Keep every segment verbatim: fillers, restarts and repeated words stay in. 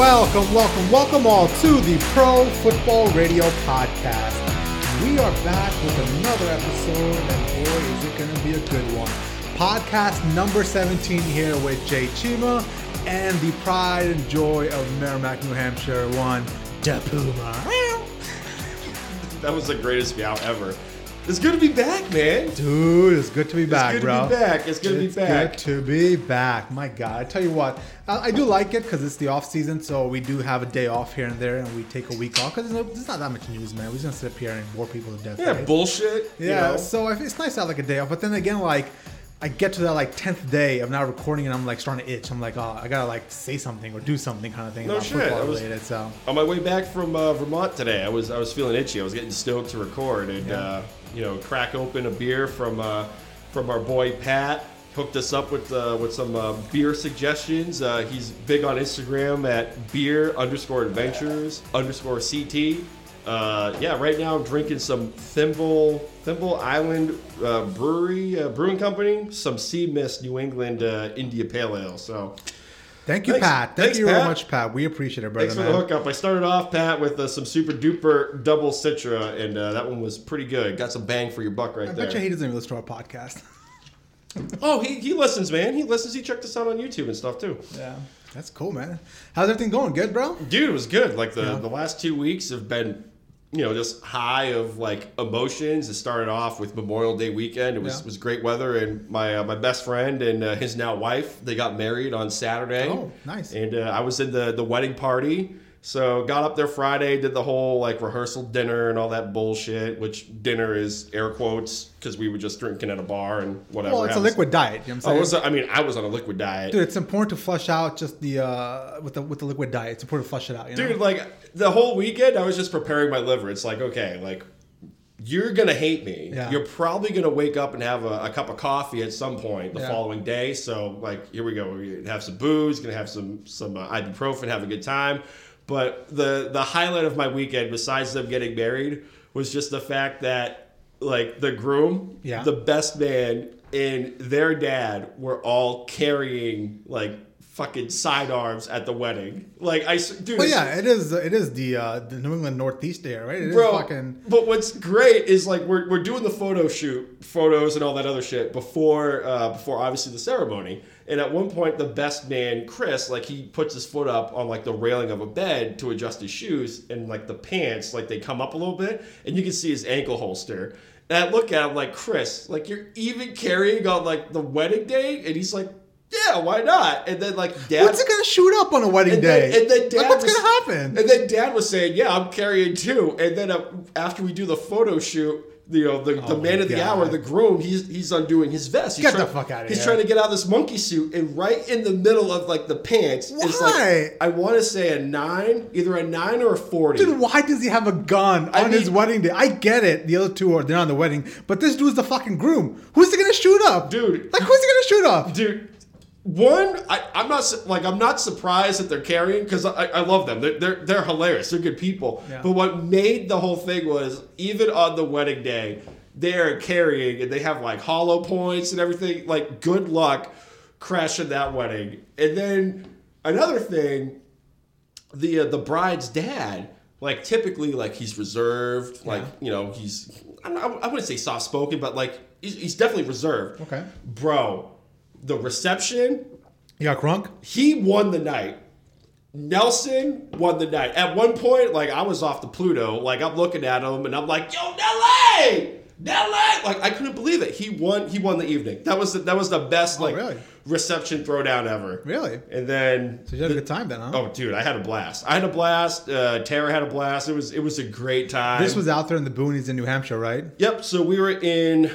Welcome, welcome, welcome all to the Pro Football Radio Podcast. We are back with another episode, and boy, is it going to be a good one. Podcast number seventeen here with Jay Chima and the pride and joy of Merrimack, New Hampshire, one, Da Puma. That was the greatest meow ever. It's good to be back, man. Dude, it's good to be back, it's bro. It's good to be back. It's good to it's be back. It's good to be back. My God. I tell you what, I, I do like it because it's the off season, so we do have a day off here and there, and we take a week off because there's not that much news, man. We're just going to sit up here and bore people to death. Yeah, right? Bullshit. Yeah, you know? So it's nice to have like a day off, but then again, like, I get to that like tenth day of not recording and I'm like starting to itch. I'm like, oh, I gotta like say something or do something kind of thing. No about shit. I was, related, so. On my way back from uh, Vermont today, I was I was feeling itchy. I was getting stoked to record and yeah. uh, you know, crack open a beer from uh, from our boy Pat. Hooked us up with uh, with some uh, beer suggestions. Uh, he's big on Instagram at beer underscore adventures underscore CT. Uh, yeah, right now I'm drinking some Thimble Thimble Island uh, Brewery uh, Brewing Company, some Sea Mist New England uh, India Pale Ale. So, thank you, thanks, Pat. Thank thanks, you Pat. very much, Pat. We appreciate it, brother. Thanks for man. the hookup. I started off, Pat, with uh, some Super Duper Double Citra, and uh, that one was pretty good. Got some bang for your buck right I there. I bet you he doesn't even listen to our podcast. oh, he he listens, man. He listens. He checked us out on YouTube and stuff too. Yeah. That's cool, man. How's everything going? Good, bro? Dude, it was good. Like the, yeah. the last two weeks have been, you know, just high of like emotions. It started off with Memorial Day weekend. It was yeah. was great weather, and my uh, my best friend and uh, his now wife, they got married on Saturday. Oh, nice! And uh, I was in the the wedding party, so got up there Friday, did the whole like rehearsal dinner and all that bullshit. Which dinner is air quotes because we were just drinking at a bar and whatever. Well, it's happens. a liquid diet. You know what I'm saying? I was, I mean, I was on a liquid diet, dude. It's important to flush out just the uh, with the with the liquid diet. It's important to flush it out, you know? Dude. Like. The whole weekend, I was just preparing my liver. It's like, okay, like, you're going to hate me. Yeah. You're probably going to wake up and have a, a cup of coffee at some point the yeah. following day. So, like, here we go. We're going to have some booze, going to have some some uh, ibuprofen, have a good time. But the, the highlight of my weekend, besides them getting married, was just the fact that, like, the groom, yeah. the best man, and their dad were all carrying, like, fucking sidearms at the wedding. Like, I dude. Well, yeah, it is it is the uh, the New England Northeast area, right? It bro, is fucking... But what's great is like we're we're doing the photo shoot, photos and all that other shit before uh, before obviously the ceremony. And at one point, the best man, Chris, like he puts his foot up on like the railing of a bed to adjust his shoes, and like the pants, like they come up a little bit, and you can see his ankle holster. And I look at him like, Chris, like you're even carrying on like the wedding day, and he's like. Yeah, why not? And then like dad, what's it gonna shoot up on a wedding and day? Then, and then dad, like, what's was, gonna happen? And then dad was saying, "Yeah, I'm carrying too." And then uh, after we do the photo shoot, you know, the, oh the man of the hour, the groom, he's he's undoing his vest. He's get trying, the fuck out of he's here! He's trying to get out of this monkey suit, and right in the middle of like the pants why? is like I want to say a nine, either a nine or a forty. Dude, why does he have a gun on I mean, his wedding day? I get it. The other two are they're on the wedding, but this dude's the fucking groom. Who's he gonna shoot up, dude? Like who's he gonna shoot up, dude? One, I, I'm not like I'm not surprised that they're carrying because I, I love them. They're they're, they're hilarious. They're good people. Yeah. But what made the whole thing was even on the wedding day, they're carrying and they have like hollow points and everything. Like good luck crashing that wedding. And then another thing, the uh, the bride's dad, like typically like he's reserved, like yeah. you know he's I, I wouldn't say soft spoken, but like he's, he's definitely reserved. Okay, bro. The reception. You got crunk? He won the night. Nelson won the night. At one point, like, I was off the Pluto. Like, I'm looking at him, and I'm like, yo, Nelly! Nelly! Like, I couldn't believe it. He won He won the evening. That was the, that was the best, oh, like, really? reception throwdown ever. Really? And then... So you had the, a good time then, huh? Oh, dude, I had a blast. I had a blast. Uh, Tara had a blast. It was, it was a great time. This was out there in the boonies in New Hampshire, right? Yep. So we were in...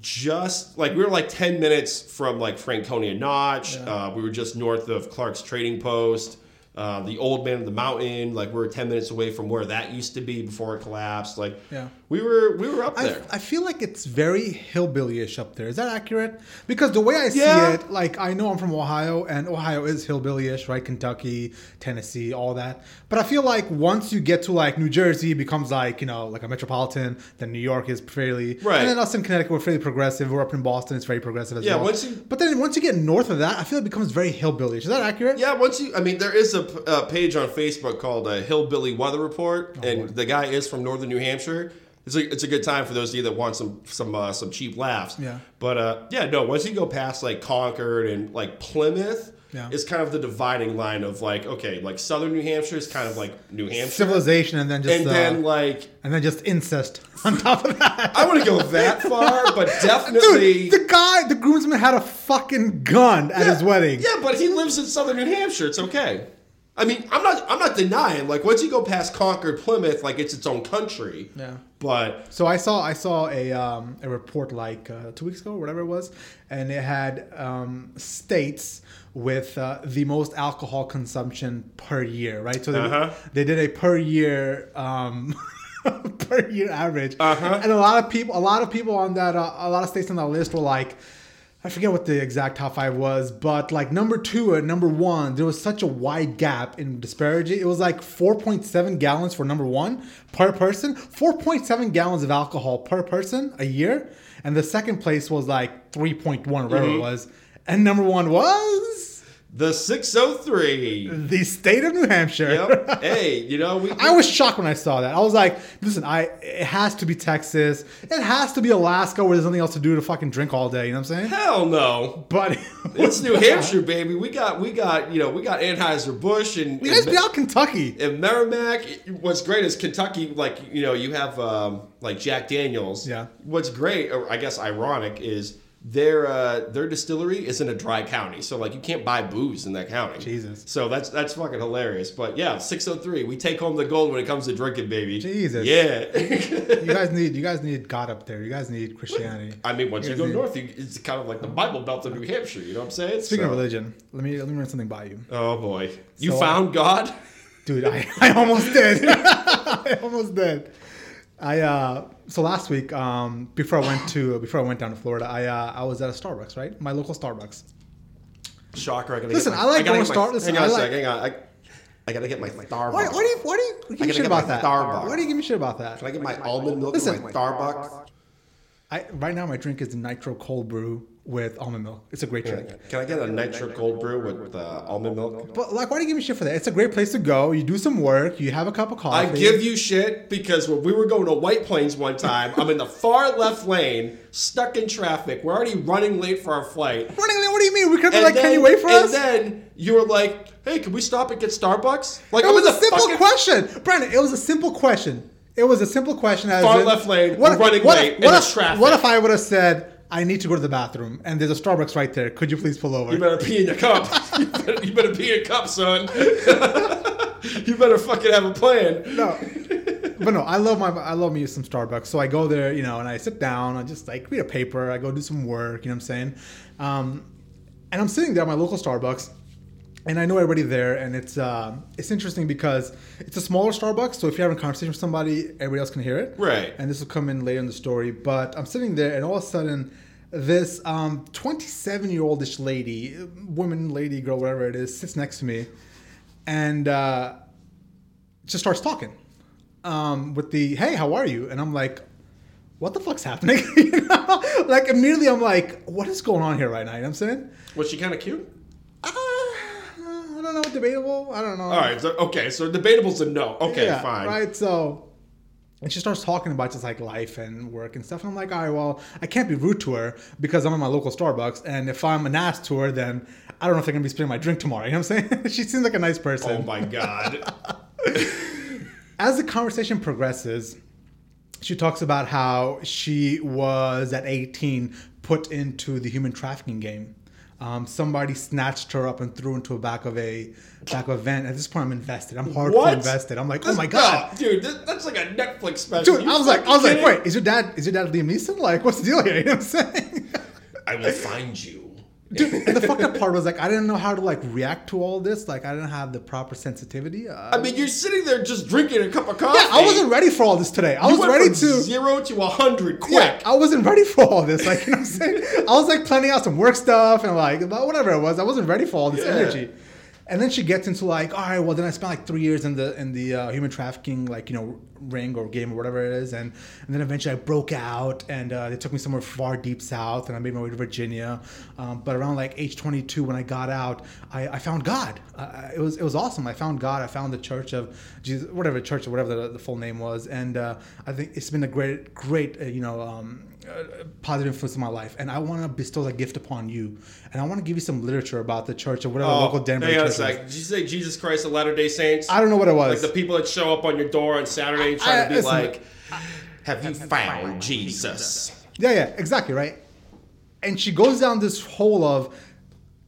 Just like we were like ten minutes from like Franconia Notch, yeah. uh, we were just north of Clark's Trading Post, uh, the Old Man of the Mountain. Like we were ten minutes away from where that used to be before it collapsed. Like yeah. we were, we were up there. I, f- I feel like it's very hillbilly-ish up there. Is that accurate? Because the way I see yeah. it, like I know I'm from Ohio, and Ohio is hillbilly-ish, right? Kentucky, Tennessee, all that. But I feel like once you get to like New Jersey, it becomes like, you know, like a metropolitan. Then New York is fairly, right. and then us in Connecticut, we're fairly progressive. We're up in Boston, it's very progressive as yeah, well. Once you, but then once you get north of that, I feel it becomes very hillbilly-ish. Is that accurate? Yeah, once you, I mean, there is a a uh, page on Facebook called uh, Hillbilly Weather Report, oh, and boy. the guy is from northern New Hampshire. It's a, it's a good time for those of you that want some some uh, some cheap laughs. Yeah. But uh, yeah, no. Once you go past like Concord and like Plymouth, yeah. it's kind of the dividing line of like okay, like southern New Hampshire is kind of like New Hampshire civilization, and then just and uh, then like and then just incest on top of that. I wouldn't go that far, but definitely Dude, the guy, the groomsman had a fucking gun at yeah, his wedding. Yeah, but he lives in southern New Hampshire. It's okay. I mean, I'm not I'm not denying, like, once you go past Concord, Plymouth, like, it's its own country. Yeah. But... So I saw I saw a um, a report, like, uh, two weeks ago, whatever it was, and it had um, states with uh, the most alcohol consumption per year, right? So they, uh-huh. they did a per year... Um, per year average. Uh-huh. And a lot of people, a lot of people on that, uh, a lot of states on that list were like... I forget what the exact top five was, but like number two and number one, there was such a wide gap in disparity. It was like four point seven gallons for number one per person, four point seven gallons of alcohol per person a year. And the second place was like three point one, whatever mm-hmm. it was. And number one was? The six oh three. The state of New Hampshire. Yep. Hey, you know. We, we... I was shocked when I saw that. I was like, listen, I it has to be Texas. It has to be Alaska where there's nothing else to do to fucking drink all day. You know what I'm saying? Hell no. But it's New Hampshire, baby. We got, we got, you know, we got Anheuser-Busch. And, we guys be out Kentucky. And Merrimack. What's great is Kentucky, like, you know, you have um, like Jack Daniels. Yeah. What's great, or I guess ironic, is... Their uh, their distillery is in a dry county, so like you can't buy booze in that county. Jesus. So that's that's fucking hilarious. But yeah, six oh three. We take home the gold when it comes to drinking, baby. Jesus. Yeah. you guys need you guys need God up there. You guys need Christianity. I mean, once you, you go need... north, you, it's kind of like the Bible Belt of New Hampshire. You know what I'm saying? Speaking so. of religion, let me let me run something by you. Oh boy, you so, found uh, God, dude. I, I almost did. I almost did. I uh, so last week um, before I went to before I went down to Florida, I uh, I was at a Starbucks, right? My local Starbucks. Shocker! I gotta listen. Get my, I like I going Starbucks. Hang on I a like, sec. Hang on. I, I gotta get my Starbucks. Why, why do you why do you give me shit about that? Starbucks. Why do you give me shit about that? Can I get my, my almond milk? Listen, my Starbucks. I right now my drink is the nitro cold brew with almond milk. It's a great drink. Yeah. Can I get a nitro cold brew with uh, almond milk? But like, why do you give me shit for that? It's a great place to go. You do some work. You have a cup of coffee. I give you shit because when we were going to White Plains one time, I'm in the far left lane, stuck in traffic. We're already running late for our flight. Running late? What do you mean? We could have been like, then, can you wait for and us? And then you were like, hey, can we stop and get Starbucks? Like, it was a simple fucking... question. Brandon, it was a simple question. It was a simple question. As far in, left lane, what if, running what late, if, what in if, traffic. What if I would have said... I need to go to the bathroom, and there's a Starbucks right there. Could you please pull over? You better pee in your cup. you, better, you better pee in your cup, son. You better fucking have a plan. No, but no, I love my, I love me some Starbucks. So I go there, you know, and I sit down. I just like read a paper. I go do some work. You know what I'm saying? Um, and I'm sitting there at my local Starbucks, and I know everybody there, and it's uh, it's interesting because it's a smaller Starbucks. So if you're having a conversation with somebody, everybody else can hear it. Right. And this will come in later in the story. But I'm sitting there, and all of a sudden. This um, twenty-seven-year-oldish lady, woman, lady, girl, whatever it is, sits next to me and uh, just starts talking um, with the, hey, how are you? And I'm like, what the fuck's happening? You know? Like, immediately I'm like, what is going on here right now? You know what I'm saying? Was she kind of cute? Uh, I don't know. Debatable? I don't know. All right. So, okay. So debatable's a no. Okay, yeah, fine. Right. So... And she starts talking about just like life and work and stuff. And I'm like, all right, well, I can't be rude to her because I'm at my local Starbucks. And if I'm an ass to her, then I don't know if they're going to be spilling my drink tomorrow. You know what I'm saying? She seems like a nice person. Oh, my God. As the conversation progresses, she talks about how she was at eighteen put into the human trafficking game. Um, somebody snatched her up and threw into a back of a back of a van. At this point, I'm invested. I'm hardcore what? invested. I'm like, oh my god, oh, dude, this, that's like a Netflix special. Dude, you I was like, I was kidding? like, wait, is your dad? Is your dad Liam Neeson? Like, what's the deal here? You know what I'm saying? I will find you, dude. And the fucked up part was like, I didn't know how to like react to all this. Like, I didn't have the proper sensitivity. Uh, I mean, you're sitting there just drinking a cup of coffee. Yeah, I wasn't ready for all this today. I you was went ready from to zero to a hundred quick. Yeah, I wasn't ready for all this. Like, you know what I'm saying? I was like planning out some work stuff and like whatever it was. I wasn't ready for all this yeah. energy. And then she gets into like, all right, well, then I spent like three years in the in the uh, human trafficking, like, you know, ring or game or whatever it is. And, and then eventually I broke out and uh, they took me somewhere far deep south and I made my way to Virginia. Um, but around like age twenty-two, when I got out, I, I found God. Uh, it was it was awesome. I found God. I found the Church of Jesus, whatever church or whatever the, the full name was. And uh, I think it's been a great, great, uh, you know, um, uh, positive influence in my life. And I want to bestow that gift upon you. And I want to give you some literature about the church or whatever oh, local Denver church is. Like, did you say Jesus Christ of Latter-day Saints? I don't know what it was. Like the people that show up on your door on Saturday. I, trying to be like, have you found Jesus? Yeah, yeah, exactly, right? And she goes down this hole of,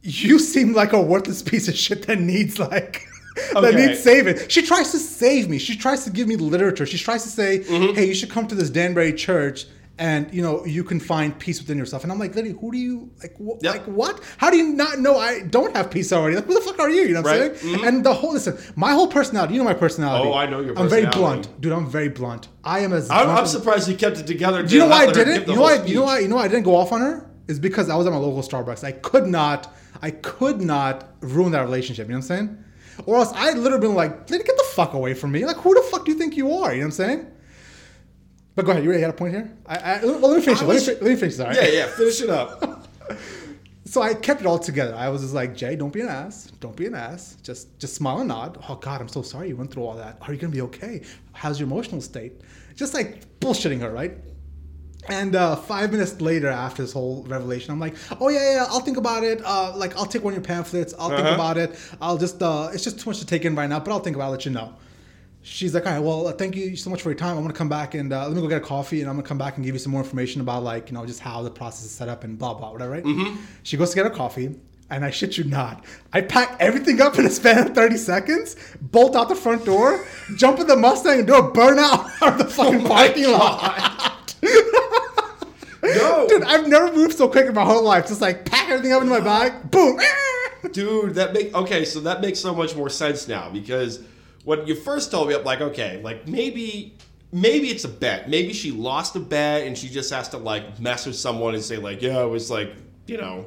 you seem like a worthless piece of shit that needs like... Okay. That needs saving. She tries to save me. She tries to give me literature. She tries to say, mm-hmm. hey, you should come to this Danbury church and, you know, you can find peace within yourself. And I'm like, lady, who do you, like, wh- yep. like what? How do you not know I don't have peace already? Like, who the fuck are you? You know what I'm right. saying? Mm-hmm. And the whole, listen, my whole personality, you know my personality. Oh, I know your personality. I'm very blunt. Dude, I'm very blunt. I am as I'm, blunt. I'm surprised you kept it together. Do you know why I didn't? You know why, you know why, you know why I didn't go off on her? It's because I was at my local Starbucks. I could not, I could not ruin that relationship. You know what I'm saying? Or else I'd literally been like, get the fuck away from me. Like, who the fuck do you think you are? You know what I'm saying? But go ahead. You already had a point here? I, I, well, let me finish it. Let me, let me finish it. All right? Yeah, yeah. Finish it up. So I kept it all together. I was just like, Jay, don't be an ass. Don't be an ass. Just just smile and nod. Oh, God, I'm so sorry you went through all that. Are you going to be okay? How's your emotional state? Just like bullshitting her, right? And uh, five minutes later after this whole revelation, I'm like, oh, yeah, yeah, I'll think about it. Uh, like, I'll take one of your pamphlets. I'll uh-huh. think about it. I'll just, uh, it's just too much to take in right now, but I'll think about it. I'll let you know. She's like, all right, well, thank you so much for your time. I'm going to come back and uh, let me go get a coffee, and I'm going to come back and give you some more information about, like, you know, just how the process is set up and blah, blah, whatever, right? Mm-hmm. She goes to get her coffee. And I shit you not, I pack everything up in a span of thirty seconds, bolt out the front door, jump in the Mustang, and do a burnout out of the fucking oh parking lot. No. Dude, I've never moved so quick in my whole life. Just like pack everything up in my bag, boom. Dude, that make okay. So that makes so much more sense now, because when you first told me, I'm like, okay, like maybe. Maybe it's a bet. Maybe she lost a bet and she just has to like mess with someone and say like, yeah, I was like, you know,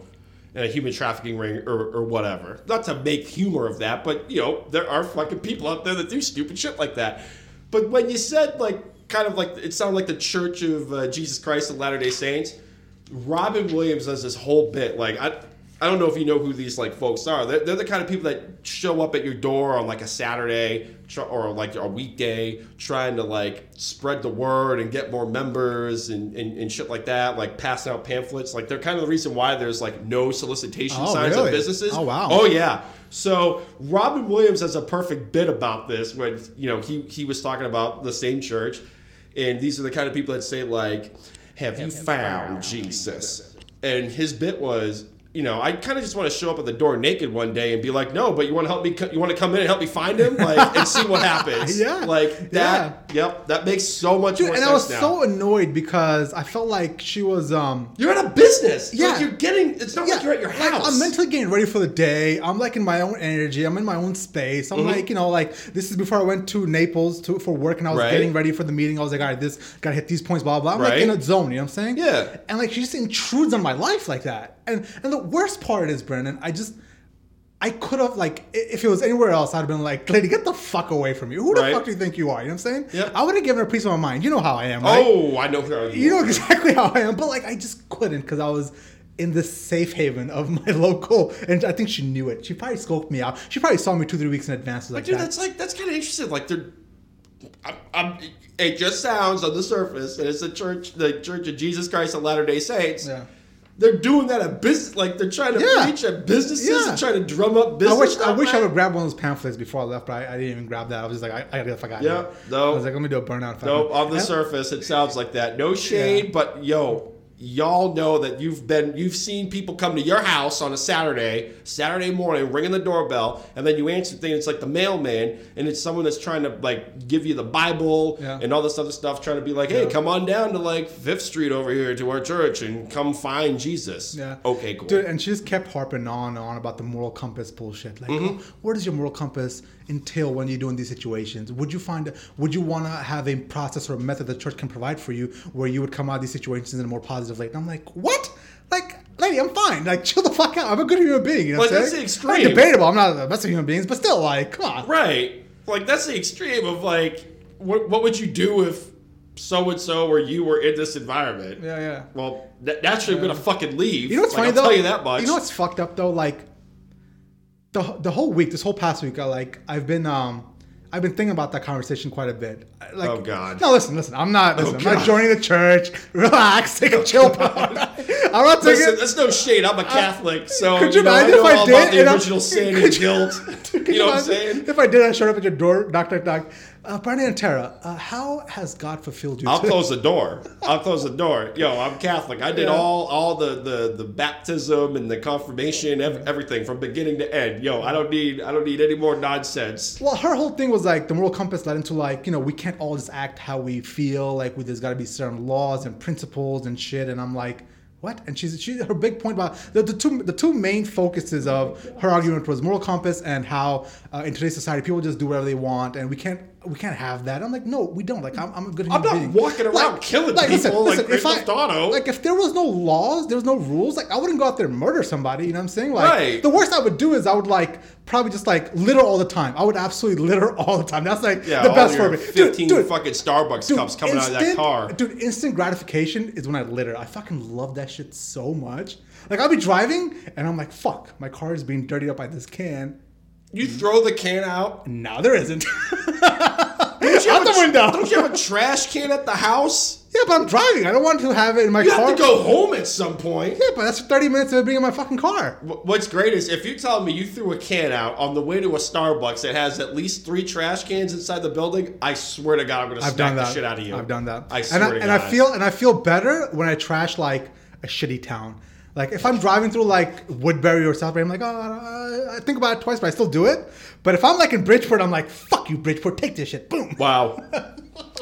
in a human trafficking ring or, or whatever. Not to make humor of that, but you know, there are fucking people out there that do stupid shit like that. But when you said like, kind of like, it sounded like the Church of uh, Jesus Christ of Latter-day Saints, Robin Williams does this whole bit. Like, I I don't know if you know who these like folks are. They're, they're the kind of people that show up at your door on like a Saturday or like a weekday trying to like spread the word and get more members and, and, and shit like that, like passing out pamphlets. Like they're kind of the reason why there's like no solicitation oh, signs really? on businesses. Oh, wow. Oh, yeah. So Robin Williams has a perfect bit about this when, you know, he, he was talking about the same church. And these are the kind of people that say like, have, have you found, found Jesus? Jesus? And his bit was, you know, I kind of just want to show up at the door naked one day and be like, no, but you want to help me, you want to come in and help me find him, like, and see what happens. Yeah. Like that. Yeah. Yep. That makes so much Dude, more sense. And I was now. so annoyed because I felt like she was, um, you're in a business. Yeah. Like you're getting, it's not yeah. like you're at your house. Like, I'm mentally getting ready for the day. I'm like in my own energy. I'm in my own space. I'm mm-hmm. like, you know, like this is before I went to Naples to, for work and I was right. getting ready for the meeting. I was like, all right, this got to hit these points, blah, blah, blah. I'm right. like in a zone, you know what I'm saying? Yeah. And like, she just intrudes on my life like that. And and the worst part is, Brandon, I just, I could have, like, if it was anywhere else, I'd have been like, lady, get the fuck away from me. Who the right. fuck do you think you are? You know what I'm saying? Yep. I would have given her peace of my mind. You know how I am, right? Oh, I know how you are. You know exactly how I am. But, like, I just couldn't because I was in the safe haven of my local. And I think she knew it. She probably scoped me out. She probably saw me two, three weeks in advance. Like, but, dude, that. that's, like, that's kind of interesting. Like, they're... I'm, I'm, it just sounds on the surface, and it's the church, the Church of Jesus Christ of Latter-day Saints. Yeah. They're doing that at business, like they're trying to yeah. reach at businesses yeah. and trying to drum up business. I wish I, wish I would grab one of those pamphlets before I left, but I, I didn't even grab that. I was just like, I, I gotta get the fuck out of here. No. I was like, let me do a burnout. Nope, on the and surface, it sounds like that. No shade, yeah. but yo, y'all know that you've been, you've seen people come to your house on a Saturday, Saturday morning, ringing the doorbell, and then you answer things. It's like the mailman, and it's someone that's trying to like give you the Bible yeah. and all this other stuff, trying to be like, hey, yeah. come on down to like Fifth Street over here to our church and come find Jesus. Yeah. Okay, cool. Dude, and she just kept harping on and on about the moral compass bullshit. Like, mm-hmm. where does your moral compass entail when you're doing these situations? Would you find, would you want to have a process or a method the church can provide for you where you would come out of these situations in a more positive light? And I'm like, what? Like, lady, I'm fine. Like, chill the fuck out. I'm a good human being. You know like, what I'm saying? That's the extreme. Like, debatable. I'm not the best of human beings, but still, like, come on. Right. Like, that's the extreme of, like, what, what would you do if so-and-so or you were in this environment? Yeah, yeah. Well, that, naturally, yeah. I'm going to fucking leave. You know what's like, funny, I'll though? I'll tell you that much. You know what's fucked up, though? Like, the the whole week, this whole past week, I, like, I've been, um... I've been thinking about that conversation quite a bit. Like, oh, God. No, listen, listen. I'm not listen, oh, I'm not joining the church. Relax. Take a chill pill. I'm not taking listen, that's no shade. I'm a Catholic. I, so, could you, you know, imagine I know if I all did, about the original sin and guilt. You, you know what I'm saying? If I did, I showed up at your door. Knock, knock, knock. Uh, Brandon and Tara, uh, how has God fulfilled you? I'll too? close the door. I'll close the door. Yo, I'm Catholic. I did yeah. all all the, the, the baptism and the confirmation, everything from beginning to end. Yo, I don't need I don't need any more nonsense. Well, her whole thing was like the moral compass led into like, you know, we can't all just act how we feel. Like we, there's got to be certain laws and principles and shit. And I'm like, what? And she's she her big point about the, the two the two main focuses of her argument was moral compass and how uh, in today's society people just do whatever they want and we can't we can't have that. I'm like, no, we don't. Like I'm, I'm a good human being. I'm not being. walking around like, killing like, people listen, like listen, if I, Auto. Like if there was no laws, there was no rules. Like I wouldn't go out there and murder somebody. You know what I'm saying? Like right. the worst I would do is I would like probably just like litter all the time. I would absolutely litter all the time. That's like yeah, the best for me. Fifteen dude, dude, fucking Starbucks dude, cups coming instant, out of that car. Dude, instant gratification is when I litter. I fucking love that shit so much. Like I'll be driving and I'm like, fuck, my car is being dirtied up by this can. You throw the can out? No, there isn't. Out the a, window. Don't you have a trash can at the house? Yeah, but I'm driving. I don't want to have it in my you car. You have to go home at some point. Yeah, but that's thirty minutes of it being in my fucking car. What's great is if you tell me you threw a can out on the way to a Starbucks that has at least three trash cans inside the building, I swear to God, I'm going to smack the shit out of you. I've done that. I swear and I, to God. And I, feel, and I feel better when I trash like a shitty town. Like, if I'm driving through, like, Woodbury or Southbury, I'm like, oh, I think about it twice, but I still do it. But if I'm, like, in Bridgeport, I'm like, fuck you, Bridgeport, take this shit. Boom. Wow.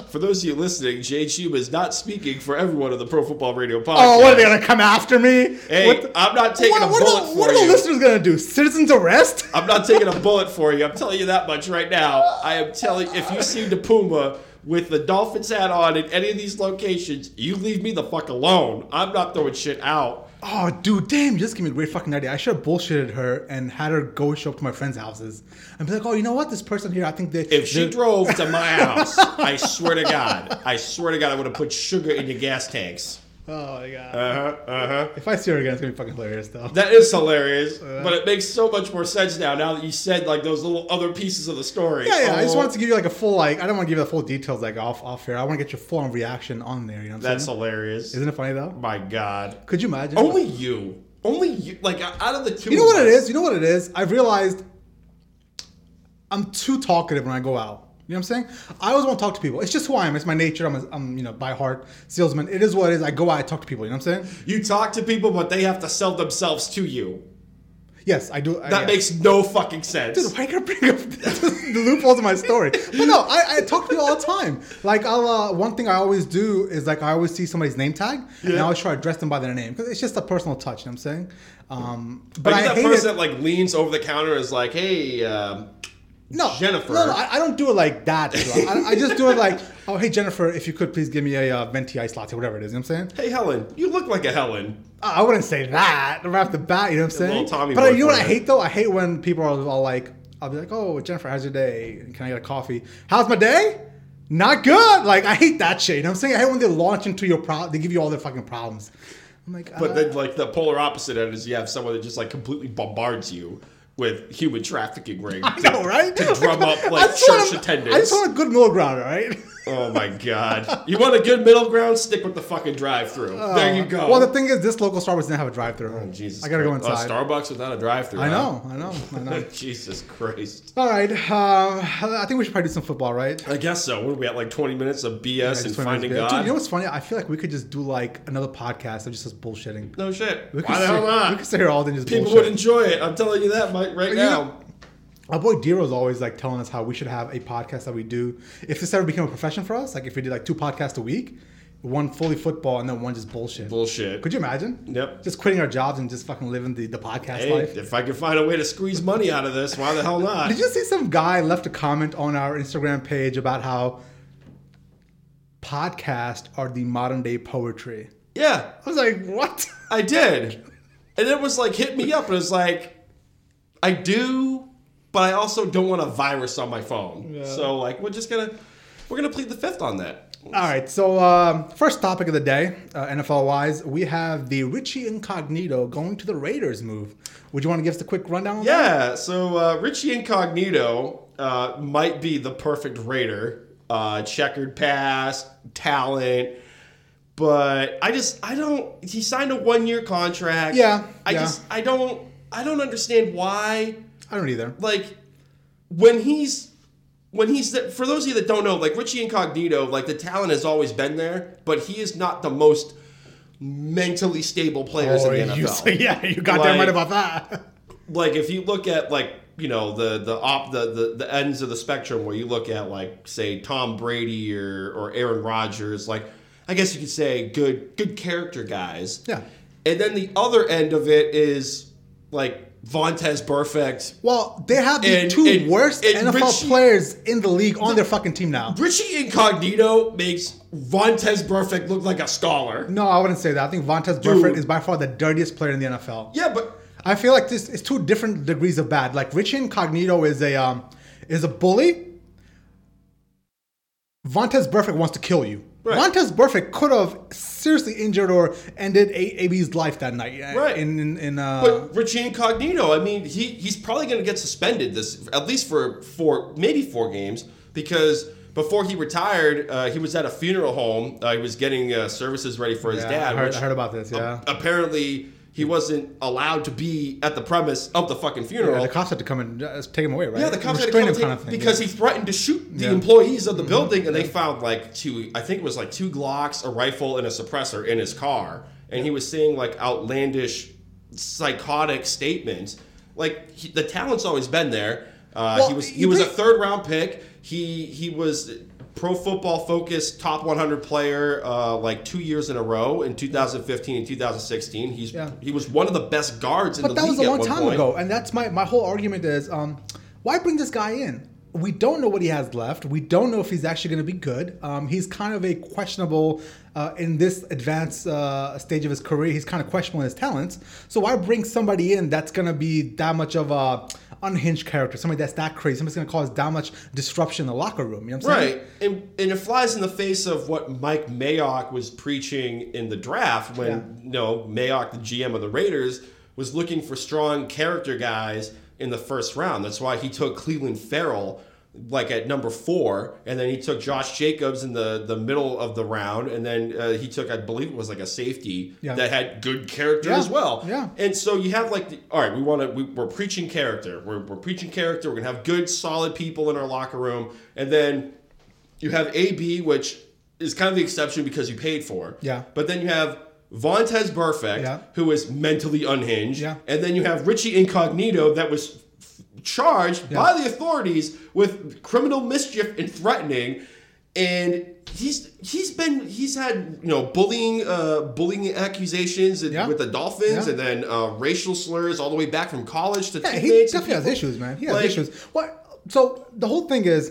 For those of you listening, Jay Chima is not speaking for everyone on the Pro Football Radio podcast. Oh, what, are they going to come after me? Hey, what the, I'm not taking what, a what bullet the, for you. What are you. the listeners going to do? Citizen's arrest? I'm not taking a bullet for you. I'm telling you that much right now. I am telling if you see the Puma... with the Dolphins hat on in any of these locations, you leave me the fuck alone. I'm not throwing shit out. Oh, dude, damn, you just gave me a great fucking idea. I should have bullshitted her and had her go show up to my friends' houses and be like, oh, you know what? This person here, I think they... If she drove to my house, I swear to God, I swear to God, I would have put sugar in your gas tanks. Oh, my God. Uh-huh, uh-huh. If I see her again, it's going to be fucking hilarious, though. That is hilarious, uh-huh. But it makes so much more sense now, now that you said, like, those little other pieces of the story. Yeah, yeah, oh. I just wanted to give you, like, a full, like, I don't want to give you the full details, like, off, off air. I want to get your full-on reaction on there, you know what I'm That's saying? That's hilarious. Isn't it funny, though? My God. Could you imagine? Only what? you. Only you. Like, out of the two You know what us. it is? You know what it is? I've realized I'm too talkative when I go out. You know what I'm saying? I always want to talk to people. It's just who I am. It's my nature. I'm, a, I'm, you know, by heart salesman. It is what it is. I go out. I talk to people. You know what I'm saying? You talk to people, but they have to sell themselves to you. Yes, I do. I, that yeah. makes no fucking sense. Dude, why are you going to bring up the loopholes in my story? But no, I, I talk to people all the time. Like, I'll, uh, one thing I always do is, like, I always see somebody's name tag, yeah. and I always try to address them by their name. Because it's just a personal touch, you know what I'm saying? Um, but I that hate person it. that, like, leans over the counter and is like, hey, um... No, Jennifer. No, no, I don't do it like that. I, I just do it like, oh, hey, Jennifer, if you could please give me a uh, venti ice latte, whatever it is. You know what I'm saying? Hey, Helen, you look like a Helen. I wouldn't say that right off the bat. You know what I'm saying? Tommy but you know what I hate, though? I hate when people are all like, I'll be like, oh, Jennifer, how's your day? Can I get a coffee? How's my day? Not good. Like, I hate that shit. You know what I'm saying? I hate when they launch into your problem. They give you all their fucking problems. I'm like, uh, but then, like, the polar opposite end is you have someone that just, like, completely bombards you with human trafficking ring. I know, right? To drum up, like, church a, attendance. I just want a good middle ground, right? Oh, my God. You want a good middle ground? Stick with the fucking drive-thru. Uh, there you go. Well, the thing is, this local Starbucks didn't have a drive-thru. Oh, Jesus I gotta Christ. go inside. Oh, Starbucks without a drive-thru. I know, huh? I know, I know. Jesus Christ. All right. Um, I think we should probably do some football, right? I guess so. What are we at, like, twenty minutes of B S yeah, and finding God? Dude, you know what's funny? I feel like we could just do, like, another podcast of just us bullshitting. No shit. We Why the hell not? We could sit here all day and just People bullshit. People would enjoy it. I'm telling you that, Mike, right you now. Know, Our boy Dero's always, like, telling us how we should have a podcast that we do. If this ever became a profession for us, like, if we did, like, two podcasts a week, one fully football and then one just bullshit. Bullshit. Could you imagine? Yep. Just quitting our jobs and just fucking living the, the podcast hey, life. If I can find a way to squeeze money out of this, why the hell not? Did you see some guy left a comment on our Instagram page about how podcasts are the modern day poetry? Yeah. I was like, what? I did. And it was like, hit me up. And it's like, I do, but I also don't want a virus on my phone. Yeah. So, like, we're just going to, we're going to plead the fifth on that. All right. So, um, first topic of the day, uh, N F L-wise, we have the Richie Incognito going to the Raiders move. Would you want to give us a quick rundown on yeah, that? Yeah. So, uh, Richie Incognito uh, might be the perfect Raider. Uh, checkered past, talent. But I just, I don't, he signed a one-year contract. Yeah. I yeah. just, I don't, I don't understand why. I don't either. Like, when he's, when he's, the, for those of you that don't know, like, Richie Incognito, like, the talent has always been there, but he is not the most mentally stable players oh, in the N F L. You say, yeah, you goddamn like, right about that. Like, if you look at, like, you know, the the, op, the the the ends of the spectrum where you look at, like, say, Tom Brady or, or Aaron Rodgers, like, I guess you could say good good character guys. Yeah. And then the other end of it is, like, Vontaze Burfict. Well, they have the and, two and, worst and N F L Richie, players in the league on the, their fucking team now. Richie Incognito makes Vontaze Burfict look like a scholar. No, I wouldn't say that. I think Vontaze Burfict is by far the dirtiest player in the N F L. Yeah, but... I feel like this is two different degrees of bad. Like, Richie Incognito is a um, is a bully. Vontaze Burfict wants to kill you. Right. Vontaze Burfict could have seriously injured or ended A B's life that night. Right. In, in, in, uh, but Richie Incognito, I mean, he, he's probably going to get suspended this at least for four, maybe four games, because before he retired, uh, he was at a funeral home. Uh, he was getting uh, services ready for his yeah, dad. I heard, which, I heard about this, yeah. Uh, apparently... he wasn't allowed to be at the premise of the fucking funeral. Yeah, the cops had to come and take him away, right? Yeah, the cops had to come and take him kind of thing, because yeah. he threatened to shoot the yeah. employees of the mm-hmm. building, and yeah. they found like two, I think it was like two Glocks, a rifle, and a suppressor in his car. And yeah. he was saying like outlandish, psychotic statements. Like he, the talent's always been there. Uh, well, he was he was think- a third round pick. He he was Pro Football Focus top one hundred player uh, like two years in a row in two thousand fifteen and two thousand sixteen. He's yeah. he was one of the best guards in but the league at one point. But that was a long time ago, and that's my, my whole argument is um, why bring this guy in? We don't know what he has left. We don't know if he's actually going to be good. Um, he's kind of a questionable uh, in this advanced uh, stage of his career. He's kind of questionable in his talents. So why bring somebody in that's going to be that much of a unhinged character, somebody that's that crazy, somebody's going to cause that much disruption in the locker room? You know what I'm saying? Right. And, and it flies in the face of what Mike Mayock was preaching in the draft when yeah. you know, Mayock, the G M of the Raiders, was looking for strong character guys in the first round. That's why he took Cleveland Farrell like at number four, and then he took Josh Jacobs in the, the middle of the round, and then uh, he took, I believe it was like a safety yeah. that had good character yeah. as well. Yeah. And so you have like, the, all right, we want to, we, we're preaching character. We're, we're preaching character. We're going to have good, solid people in our locker room. And then you have A B, which is kind of the exception because you paid for it. Yeah. But then you have Vontaze Burfict, yeah. who is mentally unhinged. Yeah. And then you have Richie Incognito that was charged yeah. by the authorities with criminal mischief and threatening, and he's he's been he's had you know bullying uh, bullying accusations and, yeah. with the Dolphins, yeah. and then uh, racial slurs all the way back from college to yeah, teammates. He definitely has issues, man. He has like, issues. What? So the whole thing is,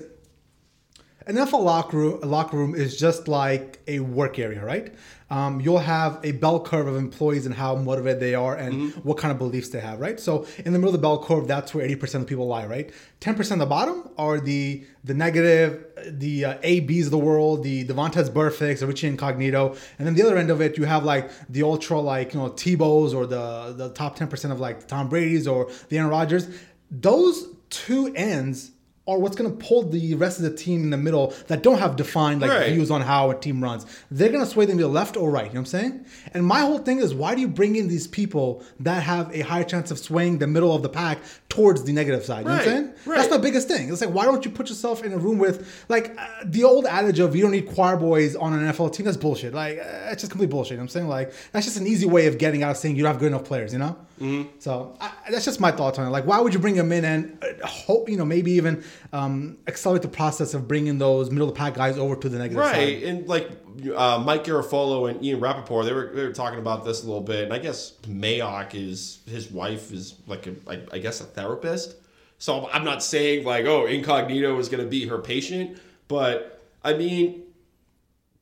an N F L locker room, locker room is just like a work area, right? Um, you'll have a bell curve of employees and how motivated they are and mm-hmm. what kind of beliefs they have, right? So in the middle of the bell curve, that's where eighty percent of people lie, right? ten percent of the bottom are the the negative, the uh, A Bs of the world, the, the Vontaze Burficts, the Richie Incognito. And then the other end of it, you have like the ultra, like, you know, Tebows or the, the top ten percent of like Tom Brady's or the Aaron Rodgers. Those two ends are what's going to pull the rest of the team in the middle that don't have defined like right. views on how a team runs. They're going to sway them to the left or right, you know what I'm saying? And my whole thing is, why do you bring in these people that have a higher chance of swaying the middle of the pack towards the negative side, you right. know what I'm saying? Right. That's the biggest thing. It's like, why don't you put yourself in a room with, like, uh, the old adage of you don't need choir boys on an N F L team, that's bullshit. Like, uh, it's just complete bullshit, you know what I'm saying? Like, that's just an easy way of getting out of saying you don't have good enough players, you know? Mm-hmm. So I, that's just my thoughts on it. Like, why would you bring them in and uh, hope, you know, maybe even um, accelerate the process of bringing those middle of the pack guys over to the negative right. side? Right, and like uh, Mike Garafolo and Ian Rappaport, they were they were talking about this a little bit, and I guess Mayock is his wife is like a, I, I guess a therapist. So I'm not saying like, oh, Incognito is going to be her patient, but I mean,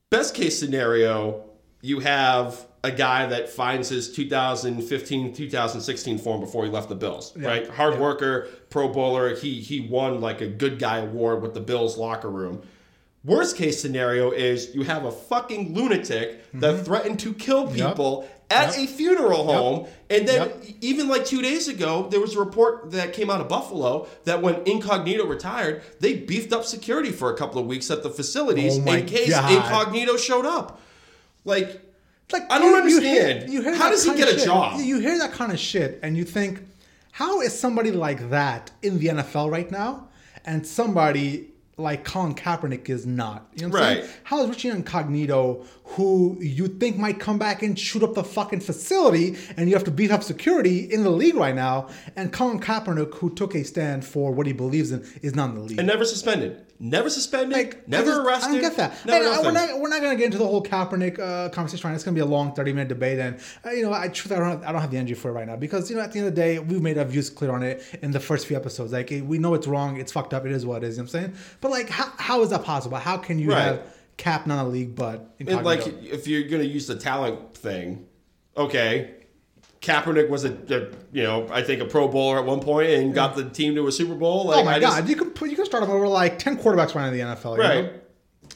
best case scenario, you have a guy that finds his two thousand fifteen, two thousand sixteen form before he left the Bills, yeah. right? Hard yeah. worker, pro bowler. He he won like a good guy award with the Bills locker room. Worst case scenario is you have a fucking lunatic mm-hmm. that threatened to kill people yep. at yep. a funeral home. Yep. And then yep. even like two days ago, there was a report that came out of Buffalo that when Incognito retired, they beefed up security for a couple of weeks at the facilities oh in case God. Incognito showed up. Like, like I don't you, understand. You hear, you hear how does he get a job? You hear that kind of shit and you think, how is somebody like that in the N F L right now and somebody... like Colin Kaepernick is not. You know what I'm right. saying? How is Richie Incognito, who you think might come back and shoot up the fucking facility, and you have to beat up security in the league right now, and Colin Kaepernick, who took a stand for what he believes in, is not in the league. And never suspended. Never suspended. Like, never I just, arrested. I don't get that. Never I, I, we're not, we're not going to get into the whole Kaepernick uh, conversation right now. It's going to be a long thirty-minute debate, and uh, you know, I, I, don't have, I don't have the energy for it right now, because you know, at the end of the day, we've made our views clear on it in the first few episodes. Like, we know it's wrong. It's fucked up. It is what it is. You know what I'm saying? But, like, how, how is that possible? How can you right. have Cap not a league but Incognito? And, like, if you're going to use the talent thing, okay, Kaepernick was, a, a you know, I think a pro bowler at one point and yeah. got the team to a Super Bowl. Like, oh, my I God. Just, you, can put, you can start off over, like, ten quarterbacks running in the N F L. Right. You know?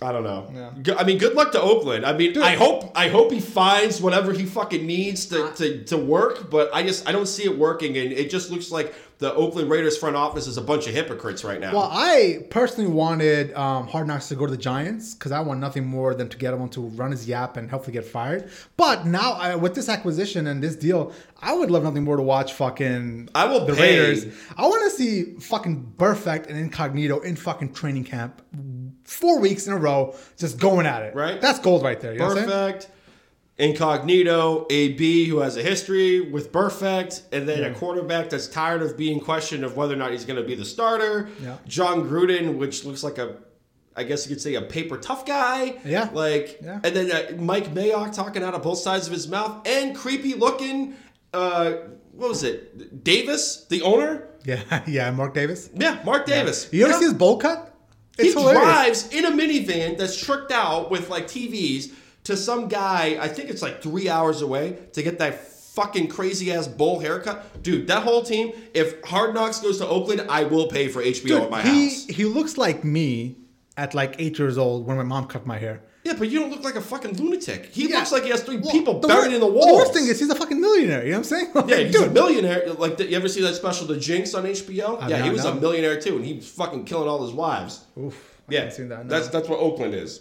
I don't know. Yeah. I mean, good luck to Oakland. I mean, Dude. I hope I hope he finds whatever he fucking needs to, to, to work, but I just I don't see it working, and it just looks like the Oakland Raiders front office is a bunch of hypocrites right now. Well, I personally wanted um, Hard Knocks to go to the Giants because I want nothing more than to get him to run his yap and hopefully get fired. But now I, with this acquisition and this deal, I would love nothing more to watch fucking I will the pay. Raiders. I want to see fucking Burfict and Incognito in fucking training camp four weeks in a row just going at it. Right? That's gold right there. You Burfict. Know what I'm saying? Incognito, A B, who has a history with Burfict, and then yeah. a quarterback that's tired of being questioned of whether or not he's going to be the starter. Yeah. John Gruden, which looks like a, I guess you could say a paper tough guy. Yeah. Like, yeah. and then uh, Mike Mayock talking out of both sides of his mouth, and creepy looking, uh, what was it, Davis, the owner? Yeah, yeah, Mark Davis. Yeah, Mark Davis. Yeah. You ever yeah. see his bowl cut? It's he hilarious. Drives in a minivan that's tricked out with like T Vs. To some guy, I think it's like three hours away to get that fucking crazy ass bowl haircut. Dude, that whole team, if Hard Knocks goes to Oakland, I will pay for H B O Dude, at my he, house. He looks like me at like eight years old when my mom cut my hair. Yeah, but you don't look like a fucking lunatic. He yeah. looks like he has three well, people buried worst, in the walls. The worst thing is he's a fucking millionaire. You know what I'm saying? Like, yeah, he's dude. a millionaire. Like, you ever see that special, The Jinx on H B O? I yeah, mean, he was a millionaire too, and he was fucking killing all his wives. Oof. I yeah, haven't seen that. No. That's that's what Oakland is.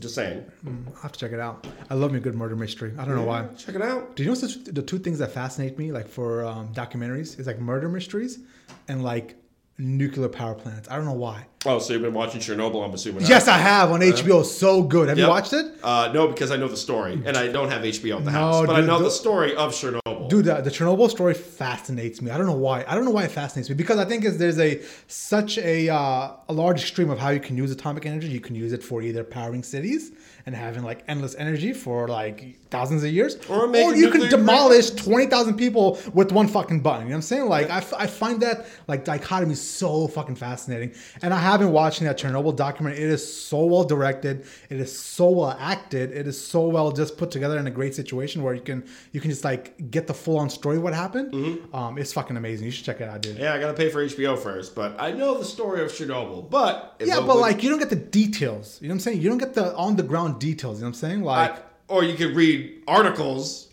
Just saying. I'll have to check it out. I love me a good murder mystery. I don't yeah, know why. Check it out. Do you know the two things that fascinate me, like for um, documentaries, is like murder mysteries and like nuclear power plants. I don't know why. Oh, so you've been watching Chernobyl, I'm assuming. Yes, I have on H B O. So good. Have yep. you watched it? Uh, no, because I know the story, and I don't have H B O at the no, house. But dude, I know the, the story of Chernobyl. Dude, the, the Chernobyl story fascinates me. I don't know why. I don't know why it fascinates me, because I think is there's a such a uh, a large stream of how you can use atomic energy. You can use it for either powering cities and having like endless energy for like thousands of years, or, or you can demolish twenty thousand people with one fucking button. You know what I'm saying? Like yeah. I, f- I find that like dichotomy so fucking fascinating, and I. I've been watching that Chernobyl documentary. It is so well directed. It is so well acted. It is so well just put together in a great situation where you can you can just like get the full on story of what happened. Mm-hmm. Um, it's fucking amazing. You should check it out, dude. Yeah, I gotta pay for H B O first, but I know the story of Chernobyl. But yeah, but would... like you don't get the details. You know what I'm saying? You don't get the on the ground details. You know what I'm saying? Like, I, or you could read articles.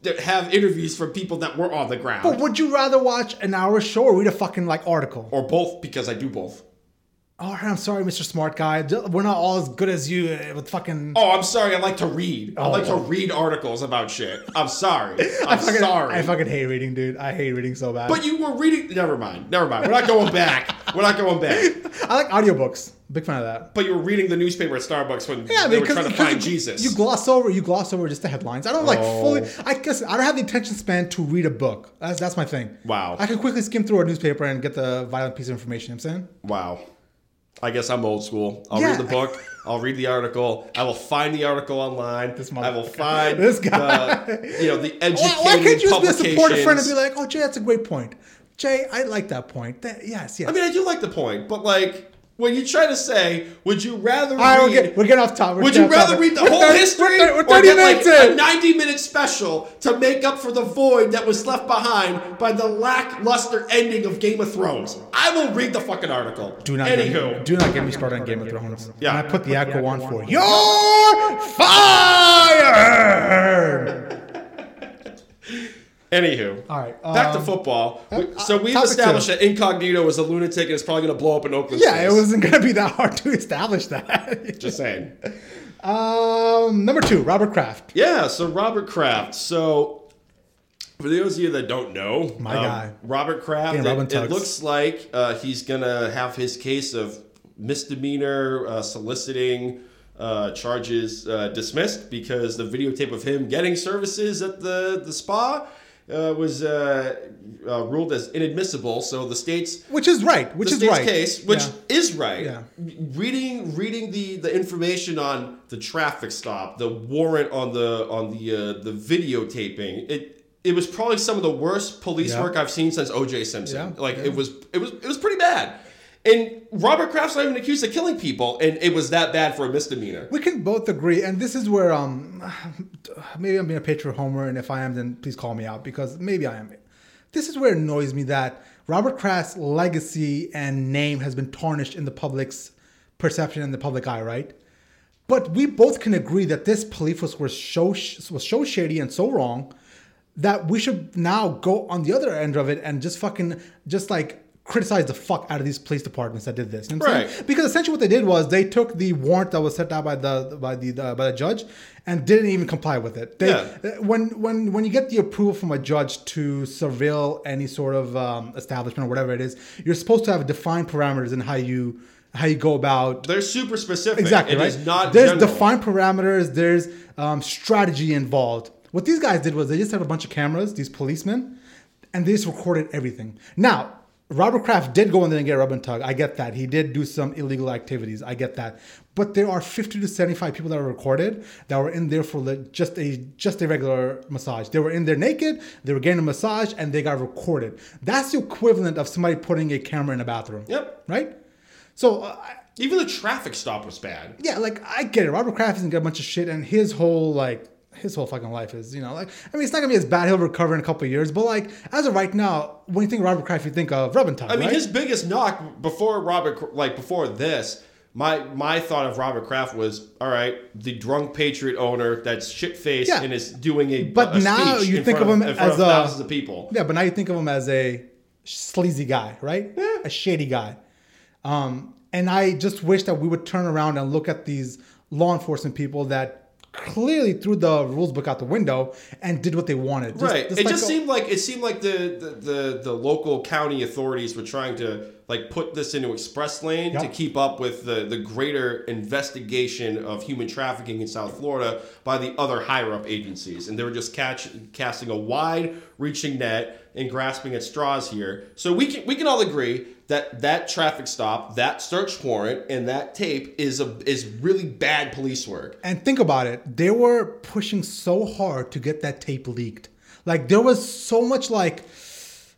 That have interviews from people that were on the ground. But would you rather watch an hour show or read a fucking like article? Or both? Because I do both. Oh, I'm sorry, Mister Smart Guy. We're not all as good as you with fucking... Oh, I'm sorry. I like to read. Oh, I like well. to read articles about shit. I'm sorry. I'm I fucking, sorry. I fucking hate reading, dude. I hate reading so bad. But you were reading... Never mind. Never mind. We're not going back. We're not going back. I like audiobooks. Big fan of that. But you were reading the newspaper at Starbucks when yeah, they were trying to find Jesus. You gloss over, you gloss over just the headlines. I don't like oh. fully. I guess I don't have the attention span to read a book. That's that's my thing. Wow. I can quickly skim through a newspaper and get the violent piece of information. You know what I'm saying? Wow. I guess I'm old school. I'll yeah. read the book. I'll read the article. I will find the article online. This I will find this guy. The, you know, the educated publications. Why can't you just be a supportive friend and be like, oh, Jay, that's a great point. Jay, I like that point. That, yes, yes. I mean, I do like the point, but like, When you try to say, would you rather read... Right, we're, getting, we're getting off topic. Would you rather read the we're whole thirty, history we're, we're or get like in. a ninety-minute special to make up for the void that was left behind by the lackluster ending of Game of Thrones? I will read the fucking article. Do not, Anywho. Get, do not get me started on Game of Thrones. Yeah. And I put the echo on for you. You're fired! Anywho, all right, um, back to football. Uh, so we've established two. that Incognito was a lunatic and is probably going to blow up in Oakland. Yeah, space. It wasn't going to be that hard to establish that. Just saying. Um, number two, Robert Kraft. Yeah, so Robert Kraft. So for those of you that don't know, my um, guy, Robert Kraft, it, it looks like uh, he's going to have his case of misdemeanor uh, soliciting Uh, charges uh, dismissed because the videotape of him getting services at the, the spa uh, was uh, uh, ruled as inadmissible. So the state's which is right, which the is state's right case, which yeah. is right. Yeah. Reading reading the, the information on the traffic stop, the warrant on the on the uh, the videotaping, it it was probably some of the worst police yeah. work I've seen since O J Simpson. Yeah. Like yeah. it was it was it was pretty bad. And Robert Kraft's not even accused of killing people, and it was that bad for a misdemeanor. We can both agree, and this is where um, maybe I'm being a Patriot homer, and if I am, then please call me out, because maybe I am. This is where it annoys me that Robert Kraft's legacy and name has been tarnished in the public's perception and the public eye, right? But we both can agree that this police force was so, was so shady and so wrong that we should now go on the other end of it and just fucking, just like... criticize the fuck out of these police departments that did this. You know what I'm right. saying? Because essentially what they did was they took the warrant that was set out by the by the, the by the judge and didn't even comply with it. They, yeah. When when when you get the approval from a judge to surveil any sort of um, establishment or whatever it is, you're supposed to have defined parameters in how you how you go about. They're super specific. Exactly. It right? is not there's general. defined parameters. There's um, strategy involved. What these guys did was they just had a bunch of cameras, these policemen, and they just recorded everything. Now. Robert Kraft did go in there and get rub and tug. I get that. He did do some illegal activities. I get that. But there are fifty to seventy-five people that were recorded that were in there for just a just a regular massage. They were in there naked. They were getting a massage, and they got recorded. That's the equivalent of somebody putting a camera in a bathroom. Yep. Right? So... Uh, even the traffic stop was bad. Yeah, like, I get it. Robert Kraft doesn't get a bunch of shit, and his whole, like... his whole fucking life is, you know, like, I mean, it's not going to be as bad. He'll recover in a couple of years. But, like, as of right now, when you think of Robert Kraft, you think of Rub and Tug, I mean, right? His biggest knock before Robert, like, before this, my my thought of Robert Kraft was, all right, the drunk Patriot owner that's shit-faced yeah. and is doing a But a now you think of him of, as of a... thousands of people. Yeah, but now you think of him as a sleazy guy, right? Yeah. A shady guy. Um, and I just wish that we would turn around and look at these law enforcement people that... clearly threw the rules book out the window and did what they wanted. Just, right. Just it like just go- seemed like it seemed like the, the, the, the local county authorities were trying to like put this into express lane yep. to keep up with the, the greater investigation of human trafficking in South Florida by the other higher up agencies. And they were just catch, casting a wide reaching net and grasping at straws here. So we can we can all agree that that traffic stop, that search warrant, and that tape is a is really bad police work. And think about it. They were pushing so hard to get that tape leaked. Like, there was so much, like...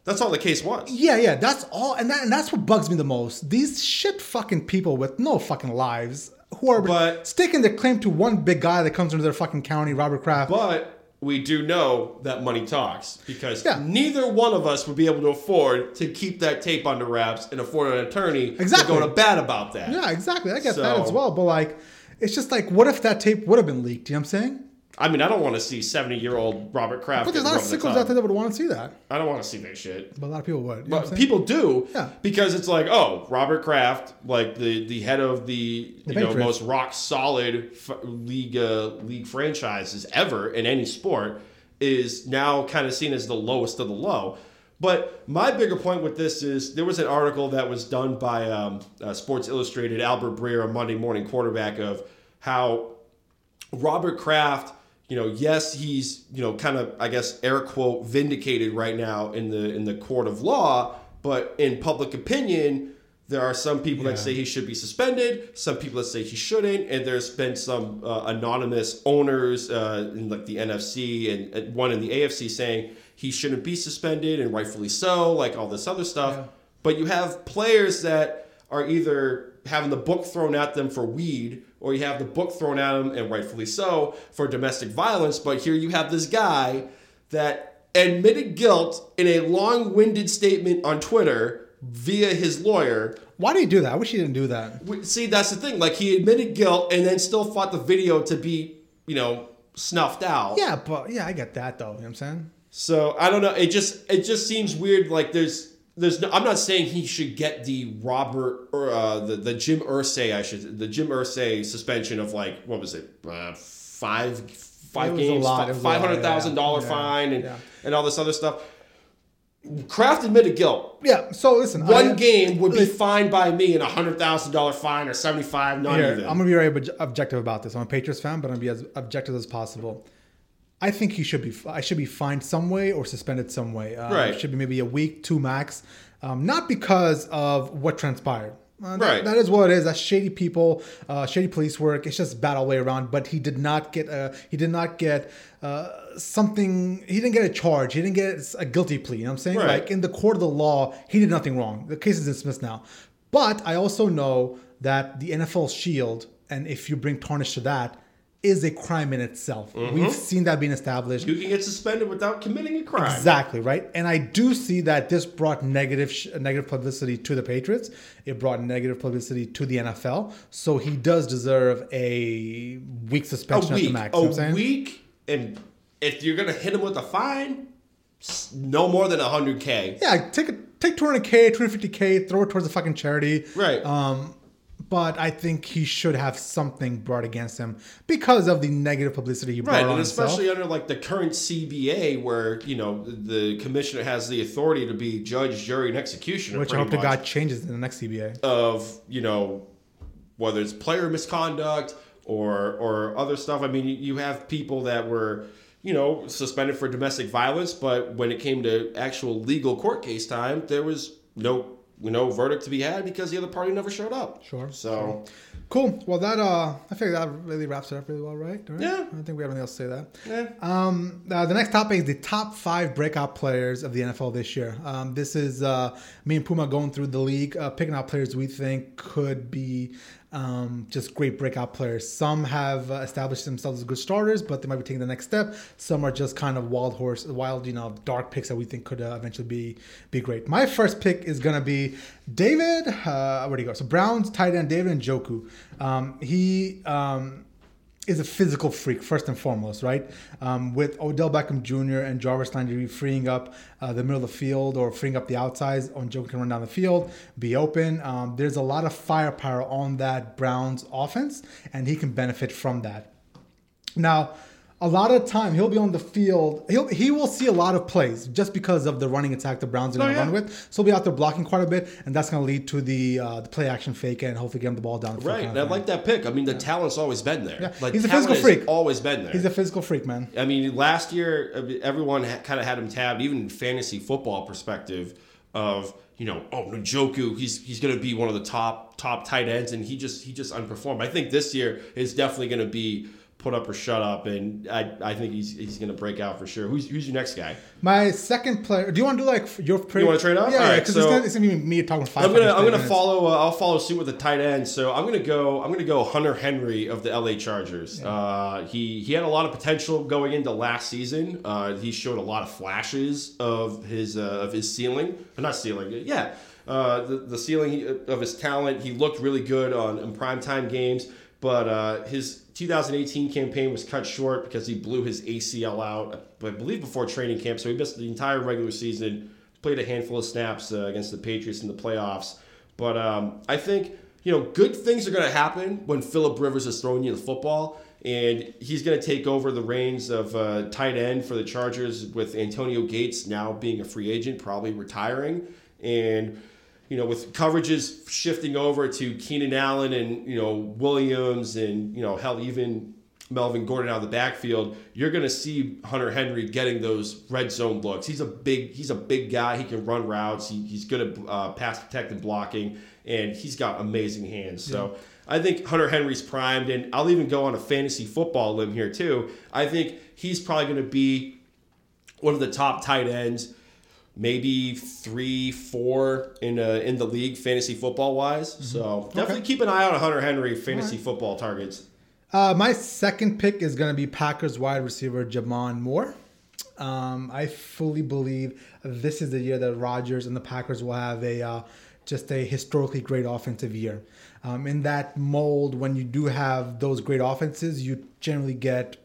That's all the case was. Yeah, yeah. That's all. And, that, and that's what bugs me the most. These shit fucking people with no fucking lives who are but, sticking their claim to one big guy that comes into their fucking county, Robert Kraft. But... we do know that money talks because yeah. neither one of us would be able to afford to keep that tape under wraps and afford an attorney exactly. to go to bat about that. Yeah, exactly. I get so, that as well. But, like, it's just like, what if that tape would have been leaked? You know what I'm saying? I mean, I don't want to see seventy-year-old Robert Kraft. But there's a lot of sickles out there that would want to see that. I don't want to see that shit. But a lot of people would. But people do yeah. because it's like, oh, Robert Kraft, like the, the head of the, the you know, most rock-solid f- league uh, league franchises ever in any sport, is now kind of seen as the lowest of the low. But my bigger point with this is there was an article that was done by um, uh, Sports Illustrated, Albert Breer, a Monday morning quarterback, of how Robert Kraft... you know, yes, he's, you know, kind of, I guess, air quote, vindicated right now in the in the court of law. But in public opinion, there are some people yeah. that say he should be suspended, some people that say he shouldn't. And there's been some uh, anonymous owners uh, in like the N F C and, and one in the A F C saying he shouldn't be suspended and rightfully so, like all this other stuff. Yeah. But you have players that are either having the book thrown at them for weed, or you have the book thrown at them, and rightfully so, for domestic violence. But here you have this guy that admitted guilt in a long-winded statement on Twitter via his lawyer. Why did he do that? I wish he didn't do that. See, that's the thing. Like, he admitted guilt and then still fought the video to be, you know, snuffed out. Yeah, but yeah, I get that though. You know what I'm saying? So I don't know. It just it just seems weird. Like there's there's no, I'm not saying he should get the Robert or uh, the the Jim Irsay I should the Jim Irsay suspension of like what was it uh, five five it games five hundred thousand yeah. dollar yeah. fine and yeah. and all this other stuff. Kraft admitted guilt. Yeah. So listen, one I, game would be fined by me in a hundred thousand dollar fine or seventy five. None here, of it. I'm gonna be very objective about this. I'm a Patriots fan, but I'm gonna be as objective as possible. I think he should be. I should be fined some way or suspended some way. Um, right. It should be maybe a week, two max. Um, not because of what transpired. Uh, that, right. That is what it is. That's shady people, uh, shady police work. It's just bad all the way around. But he did not get a. He did not get uh, something. He didn't get a charge. He didn't get a guilty plea. You know what I'm saying? Right. Like in the court of the law, he did nothing wrong. The case is dismissed now. But I also know that the N F L shield, and if you bring tarnish to that, is a crime in itself. Mm-hmm. We've seen that being established. You can get suspended without committing a crime. Exactly, right? And I do see that this brought negative sh- negative publicity to the Patriots. It brought negative publicity to the N F L. So he does deserve a week suspension a week, at the max. A you know what I'm saying? Week, and if you're going to hit him with a fine, no more than one hundred K. Yeah, take a, take two hundred K, two hundred fifty K, throw it towards a fucking charity. Right. Um... But I think he should have something brought against him because of the negative publicity he brought right, on and especially himself. Under like the current C B A where, you know, the commissioner has the authority to be judge, jury, and executioner. Which I hope to God changes in the next C B A. Of, you know, whether it's player misconduct or or other stuff. I mean, you have people that were, you know, suspended for domestic violence. But when it came to actual legal court case time, there was no... no verdict to be had because the other party never showed up. Sure. So, sure. Cool. Well, that uh, I figured that really wraps it up really well, right? right? Yeah. I don't think we have anything else to say that. Yeah. Um, uh, the next topic is the top five breakout players of the N F L this year. Um, this is uh, me and Puma going through the league, uh, picking out players we think could be um, just great breakout players. Some have uh, established themselves as good starters, but they might be taking the next step. Some are just kind of wild horse, wild, you know, dark picks that we think could uh, eventually be be great. My first pick is going to be David, uh, where'd he go? So Browns tight end David Njoku. Um, he um, is a physical freak, first and foremost, right? Um, with Odell Beckham Junior and Jarvis Landry freeing up uh, the middle of the field or freeing up the outsides, Njoku can run down the field, be open. Um, there's a lot of firepower on that Browns offense, and he can benefit from that. Now, a lot of time he'll be on the field. He'll he will see a lot of plays just because of the running attack the Browns are going to oh, yeah. run with. So he'll be out there blocking quite a bit, and that's going to lead to the uh, the play action fake and hopefully get him the ball down the field. Right, and I like that pick. I mean, the yeah. talent's always been there. Yeah. Like, he's a physical freak. Always been there. He's a physical freak, man. I mean, last year everyone ha- kind of had him tabbed, even in fantasy football perspective, of you know, oh Njoku, he's he's going to be one of the top top tight ends, and he just he just unperformed. I think this year is definitely going to be put up or shut up, and I, I think he's he's going to break out for sure. Who's who's your next guy? My second player. Do you want to do like your? Pre- you want to trade off? Yeah, because yeah, right, so it's, it's going to be me talking five. I'm gonna I'm gonna minutes. follow. Uh, I'll follow suit with the tight end. So I'm gonna go. I'm gonna go Hunter Henry of the L A Chargers. Yeah. Uh, he he had a lot of potential going into last season. Uh, he showed a lot of flashes of his uh, of his ceiling, but not ceiling. Yeah, uh, the the ceiling of his talent. He looked really good on in primetime games. But uh, his two thousand eighteen campaign was cut short because he blew his A C L out, I believe, before training camp. So he missed the entire regular season, played a handful of snaps uh, against the Patriots in the playoffs. But um, I think, you know, good things are going to happen when Phillip Rivers is throwing you the football. And he's going to take over the reins of uh, tight end for the Chargers with Antonio Gates now being a free agent, probably retiring. And you know, with coverages shifting over to Keenan Allen and, you know, Williams and, you know, hell, even Melvin Gordon out of the backfield, you're going to see Hunter Henry getting those red zone looks. He's a big he's a big guy. He can run routes. He, he's good at uh, pass protect and blocking, and he's got amazing hands. Yeah. So I think Hunter Henry's primed, and I'll even go on a fantasy football limb here too. I think he's probably going to be one of the top tight ends maybe three, four in a, in the league fantasy football wise. Mm-hmm. So definitely okay. keep an eye on Hunter Henry fantasy right. football targets. Uh, my second pick is going to be Packers wide receiver Jamon Moore. Um, I fully believe this is the year that Rodgers and the Packers will have a uh, just a historically great offensive year. Um, in that mold, when you do have those great offenses, you generally get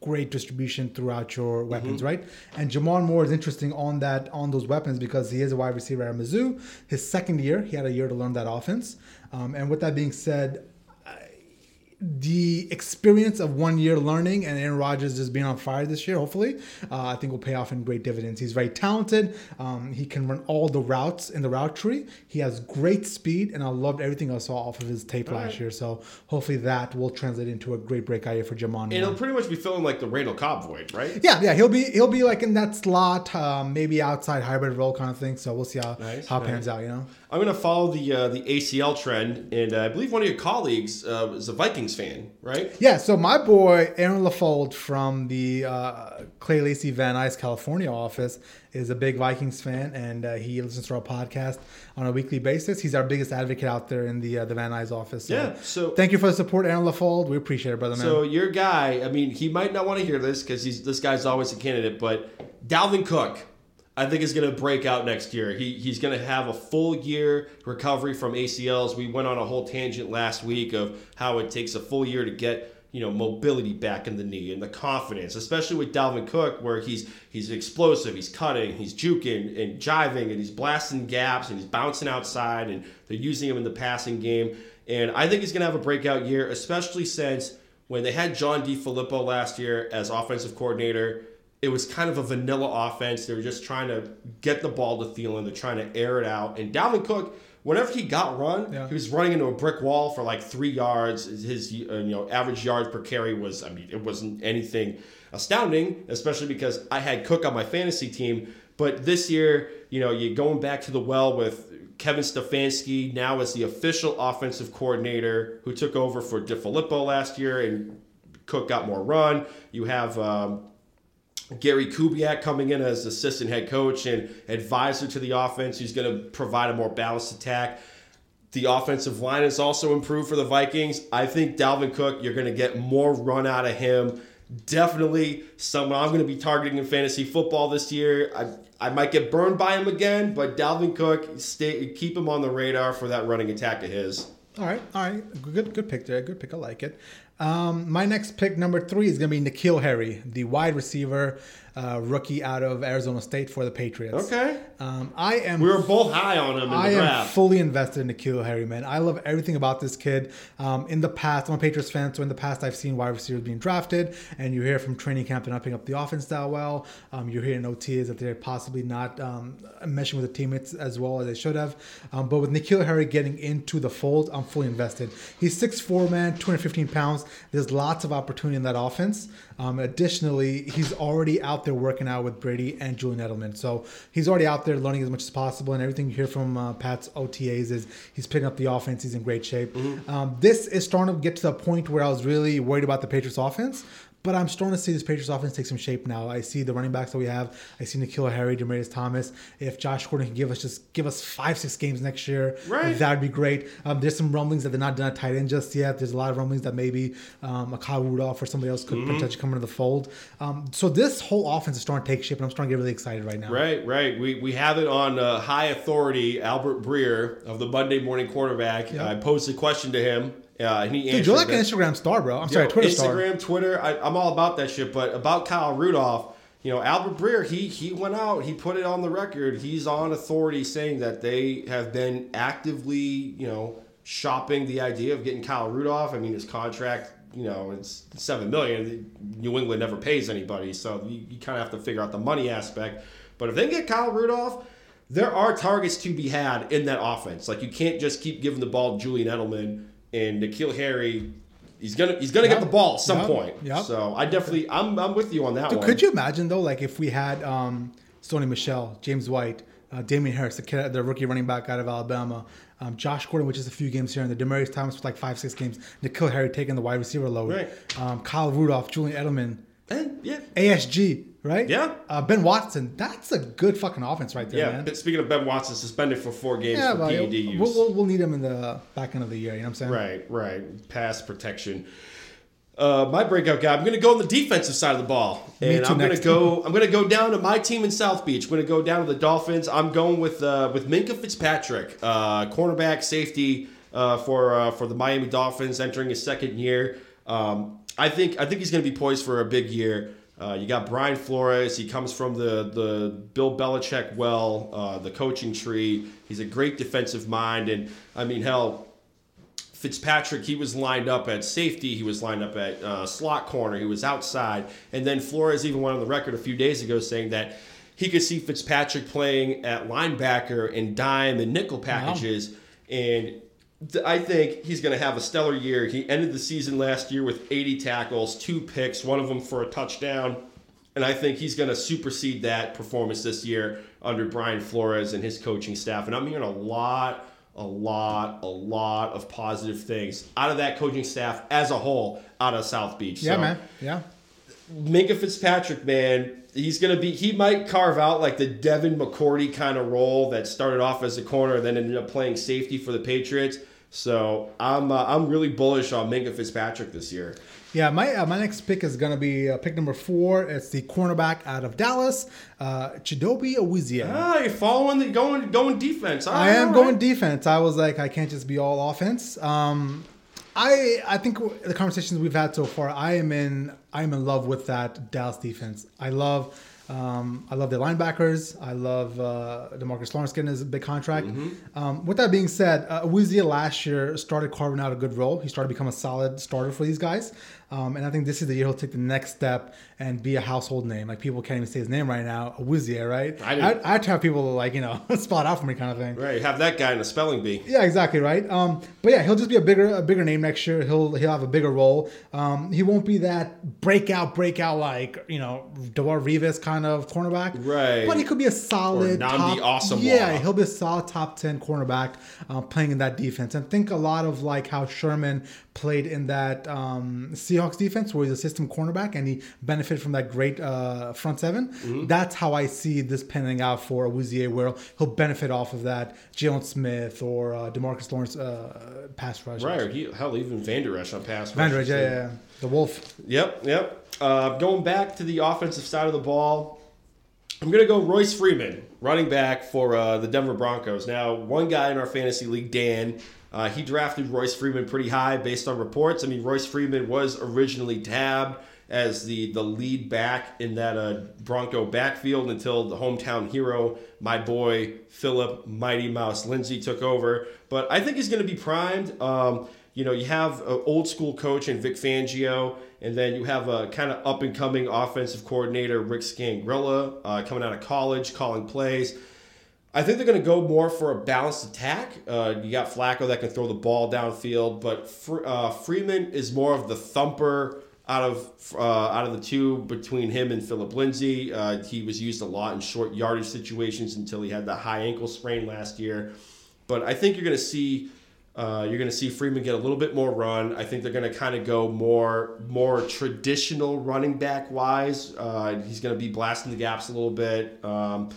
great distribution throughout your weapons, mm-hmm. right? And Jamon Moore is interesting on that on those weapons because he is a wide receiver at Mizzou. His second year, he had a year to learn that offense. Um, and with that being said, the experience of one year learning and Aaron Rodgers just being on fire this year, hopefully, uh, I think will pay off in great dividends. He's very talented. Um, he can run all the routes in the route tree. He has great speed, and I loved everything I saw off of his tape all last right. year. So hopefully that will translate into a great breakout year for Jamon. And he'll pretty much be filling like the Randall Cobb void, right? Yeah, yeah. He'll be he'll be like in that slot, um, maybe outside hybrid role kind of thing. So we'll see how nice, how it nice. pans out. You know, I'm gonna follow the uh, the A C L trend, and uh, I believe one of your colleagues uh, is a Vikings fan, right? Yeah, so my boy Aaron LaFold from the uh, Clay Lacy Van Nuys, California office is a big Vikings fan, and uh, he listens to our podcast on a weekly basis. He's our biggest advocate out there in the uh, the Van Nuys office. So yeah, so thank you for the support, Aaron LaFold. We appreciate it, brother man. So your guy, I mean, he might not want to hear this because he's this guy's always a candidate, but Dalvin Cook, I think, is going to break out next year. He he's going to have a full year recovery from A C Ls. We went on a whole tangent last week of how it takes a full year to get, you know, mobility back in the knee and the confidence, especially with Dalvin Cook, where he's he's explosive, he's cutting, he's juking and jiving, and he's blasting gaps and he's bouncing outside, and they're using him in the passing game. And I think he's going to have a breakout year, especially since when they had John DeFilippo last year as offensive coordinator, it was kind of a vanilla offense. They were just trying to get the ball to Thielen. They're trying to air it out. And Dalvin Cook, whenever he got run, yeah. he was running into a brick wall for like three yards. His uh, you know average yards per carry was, I mean, it wasn't anything astounding, especially because I had Cook on my fantasy team. But this year, you know, you're going back to the well with Kevin Stefanski, now as the official offensive coordinator, who took over for DeFilippo last year, and Cook got more run. You have Um, Gary Kubiak coming in as assistant head coach and advisor to the offense. He's going to provide a more balanced attack. The offensive line is also improved for the Vikings. I think Dalvin Cook, you're going to get more run out of him. Definitely someone I'm going to be targeting in fantasy football this year. I I might get burned by him again, but Dalvin Cook, stay keep him on the radar for that running attack of his. All right, all right. Good, good pick there. Good pick. I like it. Um, my next pick, number three, is going to be N'Keal Harry, the wide receiver uh, rookie out of Arizona State for the Patriots. Okay. Um, I am. We were both high on him in I the draft. I am fully invested in N'Keal Harry, man. I love everything about this kid. Um, in the past, I'm a Patriots fan, so in the past, I've seen wide receivers being drafted, and you hear from training camp they're not picking up the offense that well. Um, you hear in O T As that they're possibly not um, meshing with the teammates as well as they should have. Um, but with N'Keal Harry getting into the fold, I'm fully invested. He's six foot four, man, two hundred fifteen pounds. There's lots of opportunity in that offense. Um, additionally, he's already out there working out with Brady and Julian Edelman. So he's already out there learning as much as possible. And everything you hear from uh, Pat's O T As is he's picking up the offense. He's in great shape. Mm-hmm. Um, this is starting to get to the point where I was really worried about the Patriots offense. But I'm starting to see this Patriots offense take some shape now. I see the running backs that we have. I see N'Keal Harry, Demaryius Thomas. If Josh Gordon can give us just give us five, six games next year, right. that would be great. Um, there's some rumblings that they're not done at tight end just yet. There's a lot of rumblings that maybe um, a Kyle Rudolph or somebody else could mm-hmm. potentially come into the fold. Um, so this whole offense is starting to take shape, and I'm starting to get really excited right now. Right, right. We we have it on uh, high authority, Albert Breer of the Monday Morning Quarterback. Yep. I posed a question to him. Uh, and he Dude, you're like that. An Instagram star, bro. I'm Yo, sorry, Twitter Instagram, star. Instagram, Twitter. I, I'm all about that shit. But about Kyle Rudolph, you know, Albert Breer, he he went out. He put it on the record. He's on authority saying that they have been actively, you know, shopping the idea of getting Kyle Rudolph. I mean, his contract, you know, it's seven million dollars. New England never pays anybody. So you, you kind of have to figure out the money aspect. But if they get Kyle Rudolph, there are targets to be had in that offense. Like, you can't just keep giving the ball to Julian Edelman. And N'Keal Harry, he's gonna he's gonna yep. get the ball at some yep. point. Yep. So I definitely I'm I'm with you on that Dude, one. Could you imagine though, like if we had um, Sony Michel, James White, uh, Damian Harris, the, kid, the rookie running back out of Alabama, um, Josh Gordon, which is a few games here, and the Demaryius Thomas with like five six games, N'Keal Harry taking the wide receiver load, right. um, Kyle Rudolph, Julian Edelman. And yeah, A S G, right? Yeah. Uh, Ben Watson. That's a good fucking offense right there, yeah, man. Yeah, speaking of Ben Watson, suspended for four games yeah, for P E D we'll, use. We'll, we'll need him in the back end of the year, you know what I'm saying? Right, right. Pass protection. Uh, my breakout guy, I'm going to go on the defensive side of the ball. Me and I'm going to go I'm going to go down to my team in South Beach. I'm going to go down to the Dolphins. I'm going with uh, with Minkah Fitzpatrick, uh, cornerback, safety uh, for uh, for the Miami Dolphins entering his second year. Um, I think I think he's going to be poised for a big year. Uh, you got Brian Flores. He comes from the, the Bill Belichick well, uh, the coaching tree. He's a great defensive mind. And, I mean, hell, Fitzpatrick, he was lined up at safety. He was lined up at uh, slot corner. He was outside. And then Flores even went on the record a few days ago saying that he could see Fitzpatrick playing at linebacker in dime and nickel packages. Wow. And I think he's going to have a stellar year. He ended the season last year with eighty tackles, two picks, one of them for a touchdown. And I think he's going to supersede that performance this year under Brian Flores and his coaching staff. And I'm hearing a lot, a lot, a lot of positive things out of that coaching staff as a whole out of South Beach. Yeah, so, man. Yeah. Minkah Fitzpatrick, man. He's going to be, he might carve out like the Devin McCourty kind of role that started off as a corner and then ended up playing safety for the Patriots. So I'm uh, I'm really bullish on Minkah Fitzpatrick this year. Yeah, my uh, my next pick is going to be uh, pick number four. It's the cornerback out of Dallas, uh, Chidobe Awuzie. Ah, you're following the going going defense. All I right, am right. going defense. I was like, I can't just be all offense. Um, I I think the conversations we've had so far, I am in I am in love with that Dallas defense. I love. Um, I love the linebackers. I love uh, DeMarcus Lawrence getting his big contract. Mm-hmm. Um, with that being said, uh, Awuzie last year started carving out a good role. He started to become a solid starter for these guys. Um, and I think this is the year he'll take the next step and be a household name. Like, people can't even say his name right now. Awuzie, right? I I'd have people to, like, you know, spot out for me kind of thing. Right. Have that guy in a spelling bee. Yeah, exactly. Right. Um, but yeah, he'll just be a bigger, a bigger name next year. He'll, he'll have a bigger role. Um, he won't be that breakout, breakout, like, you know, DeWar Revis kind of cornerback. Right. But he could be a solid or top, awesome. Yeah. Wall. He'll be a solid top ten cornerback uh, playing in that defense. And think a lot of like how Sherman played in that um, Seahawks defense where he's a system cornerback and he benefited from that great uh, front seven. Mm-hmm. That's how I see this panning out for Awuzie, where he'll benefit off of that Jalen Smith or uh, DeMarcus Lawrence uh, pass rush. Right, or he, hell, even Van Der Esch on pass rush. Van Der Esch, yeah, yeah, yeah. The Wolf. Yep, yep. Uh, going back to the offensive side of the ball, I'm going to go Royce Freeman, running back for uh, the Denver Broncos. Now, one guy in our fantasy league, Dan, Uh, he drafted Royce Freeman pretty high based on reports. I mean, Royce Freeman was originally tabbed as the, the lead back in that uh, Bronco backfield until the hometown hero, my boy, Philip Mighty Mouse Lindsay, took over. But I think he's going to be primed. Um, you know, you have an old school coach in Vic Fangio, and then you have a kind of up-and-coming offensive coordinator, Rick Scangarella, uh, coming out of college, calling plays. I think they're going to go more for a balanced attack. Uh, you got Flacco that can throw the ball downfield, but Fr- uh, Freeman is more of the thumper out of uh, out of the two between him and Phillip Lindsay. Uh, he was used a lot in short yardage situations until he had the high ankle sprain last year. But I think you're going to see uh, you're going to see Freeman get a little bit more run. I think they're going to kind of go more more traditional running back wise. Uh, he's going to be blasting the gaps a little bit. Um,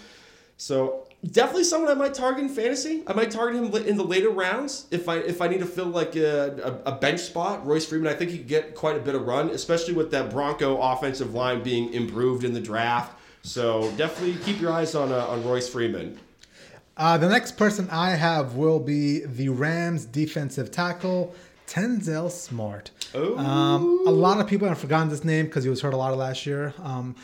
so. Definitely someone I might target in fantasy. I might target him in the later rounds if I if I need to fill like a, a bench spot. Royce Freeman, I think he could get quite a bit of run, especially with that Bronco offensive line being improved in the draft. So definitely keep your eyes on uh, on Royce Freeman. Uh, the next person I have will be the Rams defensive tackle, Tenzel Smart. Oh, um, a lot of people have forgotten this name because he was hurt a lot of last year. Um,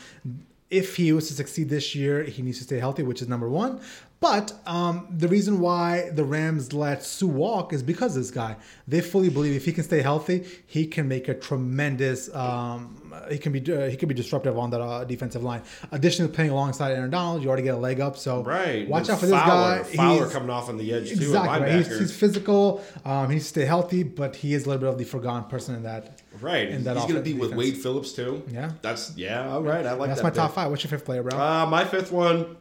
If he was to succeed this year, he needs to stay healthy, which is number one. But um, the reason why the Rams let Sue walk is because of this guy. They fully believe if he can stay healthy, he can make a tremendous. Um, he can be uh, he can be disruptive on that uh, defensive line. Additionally, playing alongside Aaron Donald, you already get a leg up. So right. watch and out for Fowler, this guy. Fowler he's, coming off on the edge too. Exactly, right. he's, he's physical. Um, he needs to stay healthy, but he is a little bit of the forgotten person in that. Right, and he's going to be defense. with Wade Phillips too. Yeah, that's yeah. All right, I like that's that. That's my pick. Top five. What's your fifth player, bro? Uh, my fifth one.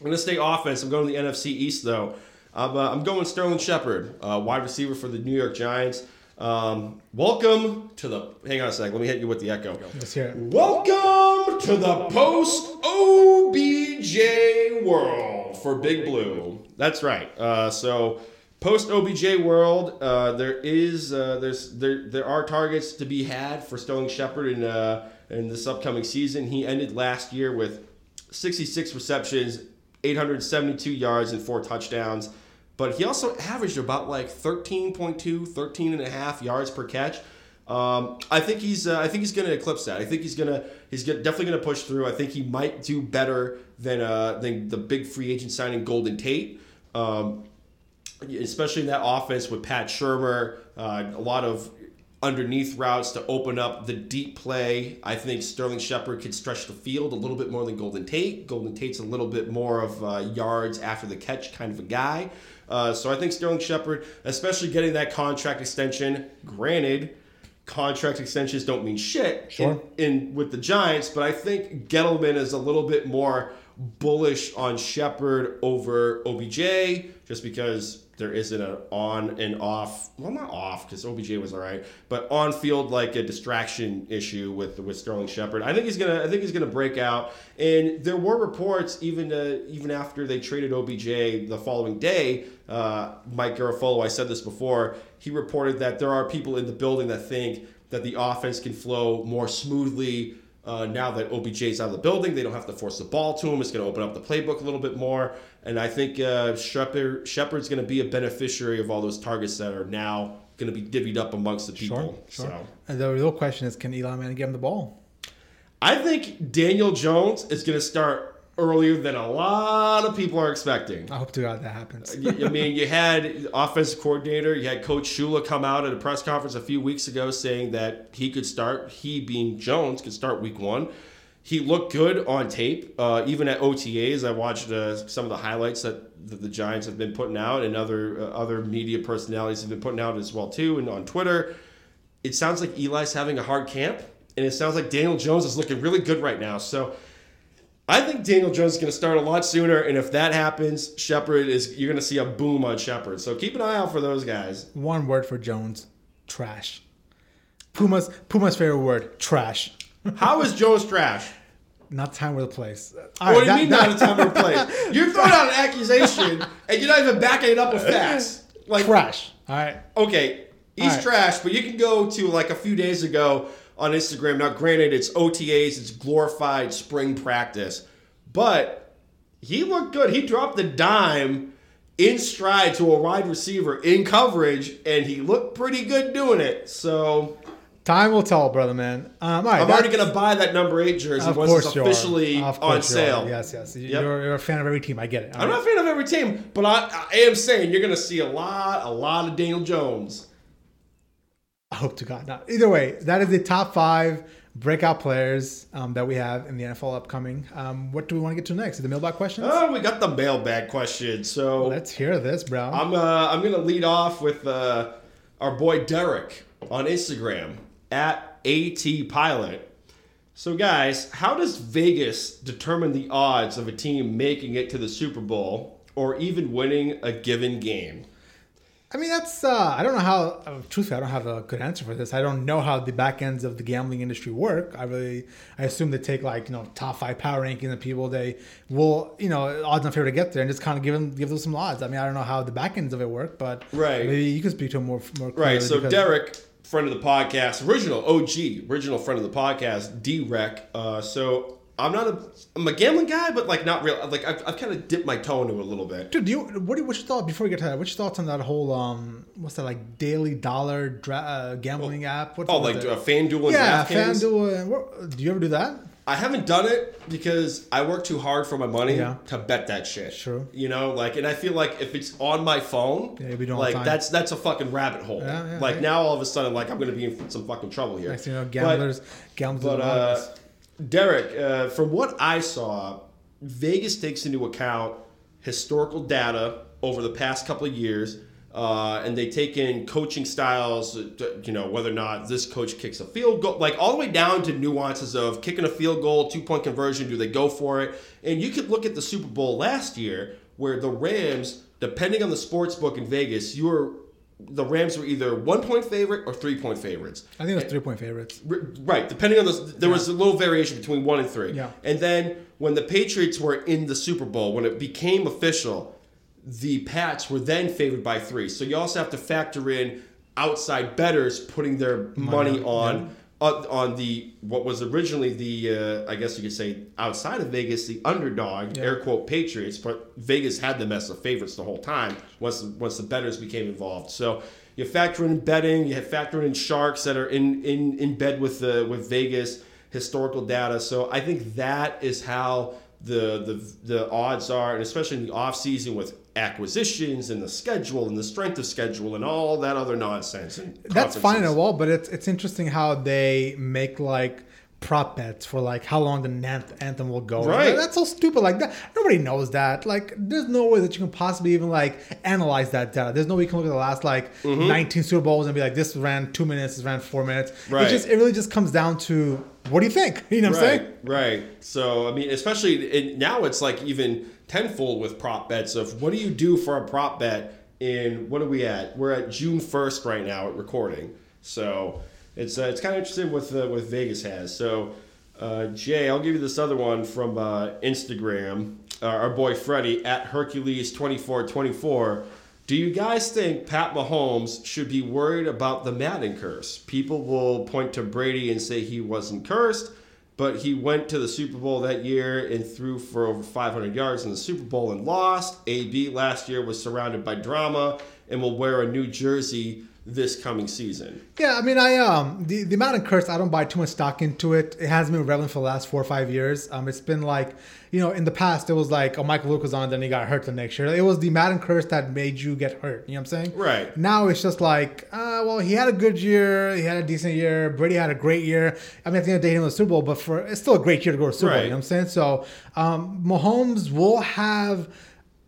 I'm going to stay offense. I'm going to the N F C East though. I'm uh, I'm going Sterling Shepard, uh, wide receiver for the New York Giants. Um, welcome to the... Hang on a sec. Let me hit you with the echo. Let's hear it. Welcome to the post-O B J world for Big Blue. That's right. Uh, so... Post O B J world, uh, there is uh, there's there there are targets to be had for Sterling Shepard in uh, in this upcoming season. He ended last year with sixty-six receptions, eight hundred seventy-two yards, and four touchdowns. But he also averaged about like thirteen point two, thirteen point five yards per catch. Um, I think he's uh, I think he's going to eclipse that. I think he's gonna he's gonna, definitely going to push through. I think he might do better than uh, than the big free agent signing Golden Tate. Um, Especially in that offense with Pat Shurmur, uh, a lot of underneath routes to open up the deep play. I think Sterling Shepard could stretch the field a little bit more than Golden Tate. Golden Tate's a little bit more of uh, yards after the catch kind of a guy. Uh, so I think Sterling Shepard, especially getting that contract extension, granted, contract extensions don't mean shit sure. in, in with the Giants, but I think Gettleman is a little bit more bullish on Shepard over O B J just because there isn't an on and off, well, not off because O B J was all right, but on field like a distraction issue with with Sterling Shepard. I think he's gonna I think he's gonna break out. And there were reports even uh, even after they traded O B J the following day. Uh, Mike Garafolo, I said this before, he reported that there are people in the building that think that the offense can flow more smoothly. Uh, now that O B J's out of the building, they don't have to force the ball to him. It's going to open up the playbook a little bit more. And I think uh, Shepard, Shepard's going to be a beneficiary of all those targets that are now going to be divvied up amongst the people. Sure, sure. So. And the real question is, can Eli Manning get him the ball? I think Daniel Jones is going to start earlier than a lot of people are expecting. I hope to God that happens. I mean, you had offensive coordinator, you had Coach Shula come out at a press conference a few weeks ago saying that he could start, he being Jones, could start week one. He looked good on tape, uh, even at O T As. I watched uh, some of the highlights that the, the Giants have been putting out and other, uh, other media personalities have been putting out as well too and on Twitter. It sounds like Eli's having a hard camp and it sounds like Daniel Jones is looking really good right now. So I think Daniel Jones is going to start a lot sooner, and if that happens, Shepard is you're going to see a boom on Shepard. So keep an eye out for those guys. One word for Jones: trash. Puma's Puma's favorite word: trash. How is Jones trash? Not time or the place. All what right, do you that, mean that, not that. A time or the place? You're throwing out an accusation, and you're not even backing it up with facts. Like trash. All right. Okay, he's right. Trash, but you can go to like a few days ago. On Instagram. Now, granted, it's O T As, it's glorified spring practice, but he looked good. He dropped the dime in stride to a wide receiver in coverage, and he looked pretty good doing it. So, time will tell, brother man. Um, all right, I'm already gonna buy that number eight jersey once it's officially on sale. Yes, yes. Yep. You're, you're a fan of every team. I get it. All I'm right. not a fan of every team, but I, I am saying you're gonna see a lot, a lot of Daniel Jones. I hope to God not. Either way, that is the top five breakout players um, that we have in the N F L upcoming. Um, what do we want to get to next? The mailbag questions? Oh, we got the mailbag questions. So let's hear this, bro. I'm uh, I'm gonna lead off with uh, our boy Derek on Instagram at ATPilot. So guys, how does Vegas determine the odds of a team making it to the Super Bowl or even winning a given game? I mean, that's, uh, I don't know how, uh, truthfully, I don't have a good answer for this. I don't know how the back ends of the gambling industry work. I really, I assume they take like, you know, top five power ranking of people. They will, you know, odds on favor to get there and just kind of give them, give them some odds. I mean, I don't know how the back ends of it work, but right. maybe you can speak to them more, more clearly. Right. So because- Derek, friend of the podcast, original O G, original friend of the podcast, D-Rec. Uh, so I'm not a, I'm a gambling guy, but like not real. Like I've, I've kind of dipped my toe into it a little bit. Dude, do you what? Do, what's your thought before we get to that? What's your thoughts on that whole um? What's that like daily dollar dra- uh, gambling well, app? What's oh, like uh, FanDuel and yeah, FanDuel. Do you ever do that? I haven't done it because I work too hard for my money yeah. to bet that shit. True. You know, like, and I feel like if it's on my phone, yeah, be like time. that's that's a fucking rabbit hole. Yeah, yeah, like yeah. now all of a sudden, like I'm gonna be in some fucking trouble here. Next thing you know, gamblers, but, gamblers. But, uh, Derek, uh, from what I saw, Vegas takes into account historical data over the past couple of years, uh, and they take in coaching styles, to, you know, whether or not this coach kicks a field goal, like all the way down to nuances of kicking a field goal, two-point conversion, do they go for it? And you could look at the Super Bowl last year where the Rams, depending on the sports book in Vegas, you were the Rams were either one-point favorite or three-point favorites. I think it was three-point favorites. Right. Depending on those, there yeah. was a little variation between one and three. Yeah. And then when the Patriots were in the Super Bowl, when it became official, the Pats were then favored by three. So you also have to factor in outside bettors putting their money, money on... Yeah. Uh, on the what was originally the uh, I guess you could say outside of Vegas the underdog yeah. air quote Patriots, but Vegas had them as the favorites the whole time once once the bettors became involved. So you factor in betting, you factor in sharks that are in in, in bed with the with Vegas historical data. So I think that is how the the the odds are, and especially in the off season with acquisitions and the schedule and the strength of schedule and all that other nonsense. And that's fine and all, but it's it's interesting how they make like prop bets for like how long the anthem will go. Right. That's so stupid. Like that, nobody knows that. Like there's no way that you can possibly even like analyze that data. There's no way you can look at the last like mm-hmm. nineteen Super Bowls and be like, this ran two minutes, this ran four minutes. Right. It just it really just comes down to what do you think? You know what right, I'm saying? Right. So I mean, especially it, now it's like even tenfold with prop bets of what do you do for a prop bet in what are we at? We're at June first right now at recording. So it's uh, it's kind of interesting what uh, what Vegas has. So uh, Jay, I'll give you this other one from uh, Instagram. Uh, our boy Freddie at Hercules twenty-four twenty-four. Do you guys think Pat Mahomes should be worried about the Madden curse? People will point to Brady and say he wasn't cursed, but he went to the Super Bowl that year and threw for over five hundred yards in the Super Bowl and lost. A B last year was surrounded by drama and will wear a new jersey this coming season. Yeah, I mean, I um the, the Madden curse, I don't buy too much stock into it. It hasn't been relevant for the last four or five years. Um, It's been like, you know, in the past, it was like, oh, Michael Luke was on, then he got hurt the next year. It was the Madden curse that made you get hurt. You know what I'm saying? Right. Now it's just like, uh, well, he had a good year. He had a decent year. Brady had a great year. I mean, at the end of the day, he won the Super Bowl, but for it's still a great year to go to the Super Bowl. You know what I'm saying? So um, Mahomes will have...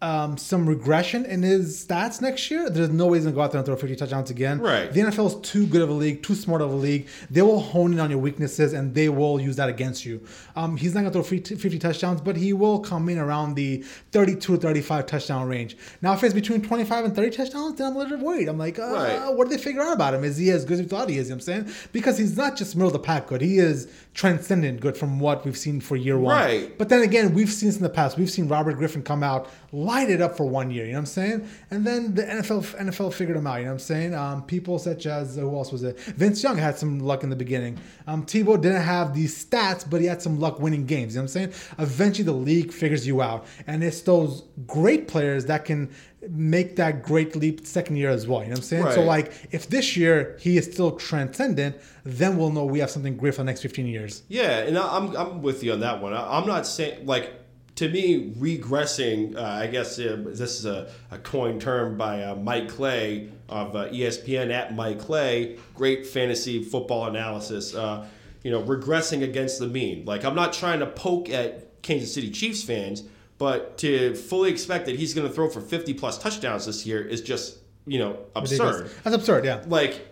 Um, some regression in his stats next year. There's no way he's going to go out there and throw fifty touchdowns again. Right. The N F L is too good of a league, too smart of a league. They will hone in on your weaknesses, and they will use that against you. Um, he's not going to throw fifty touchdowns, but he will come in around the thirty-two, thirty-five touchdown range. Now, if it's between twenty-five and thirty touchdowns, then I'm a little bit worried. I'm like, uh, right. What did they figure out about him? Is he as good as we thought he is? You know what I'm saying? Because he's not just middle of the pack good. He is transcendent good from what we've seen for year one. Right. But then again, we've seen this in the past. We've seen Robert Griffin come out light it up for one year, you know what I'm saying? And then the N F L N F L figured him out, you know what I'm saying? Um, people such as, who else was it? Vince Young had some luck in the beginning. Um, Tebow didn't have these stats, but he had some luck winning games, you know what I'm saying? Eventually the league figures you out. And it's those great players that can make that great leap second year as well, you know what I'm saying? Right. So like, if this year he is still transcendent, then we'll know we have something great for the next fifteen years. Yeah, and I'm, I'm with you on that one. I'm not saying, like, to me, regressing, uh, I guess uh, this is a, a coined term by uh, Mike Clay of uh, E S P N, at Mike Clay, great fantasy football analysis, uh, you know, regressing against the mean. Like, I'm not trying to poke at Kansas City Chiefs fans, but to fully expect that he's going to throw for fifty-plus touchdowns this year is just, you know, absurd. That's absurd, yeah. Like,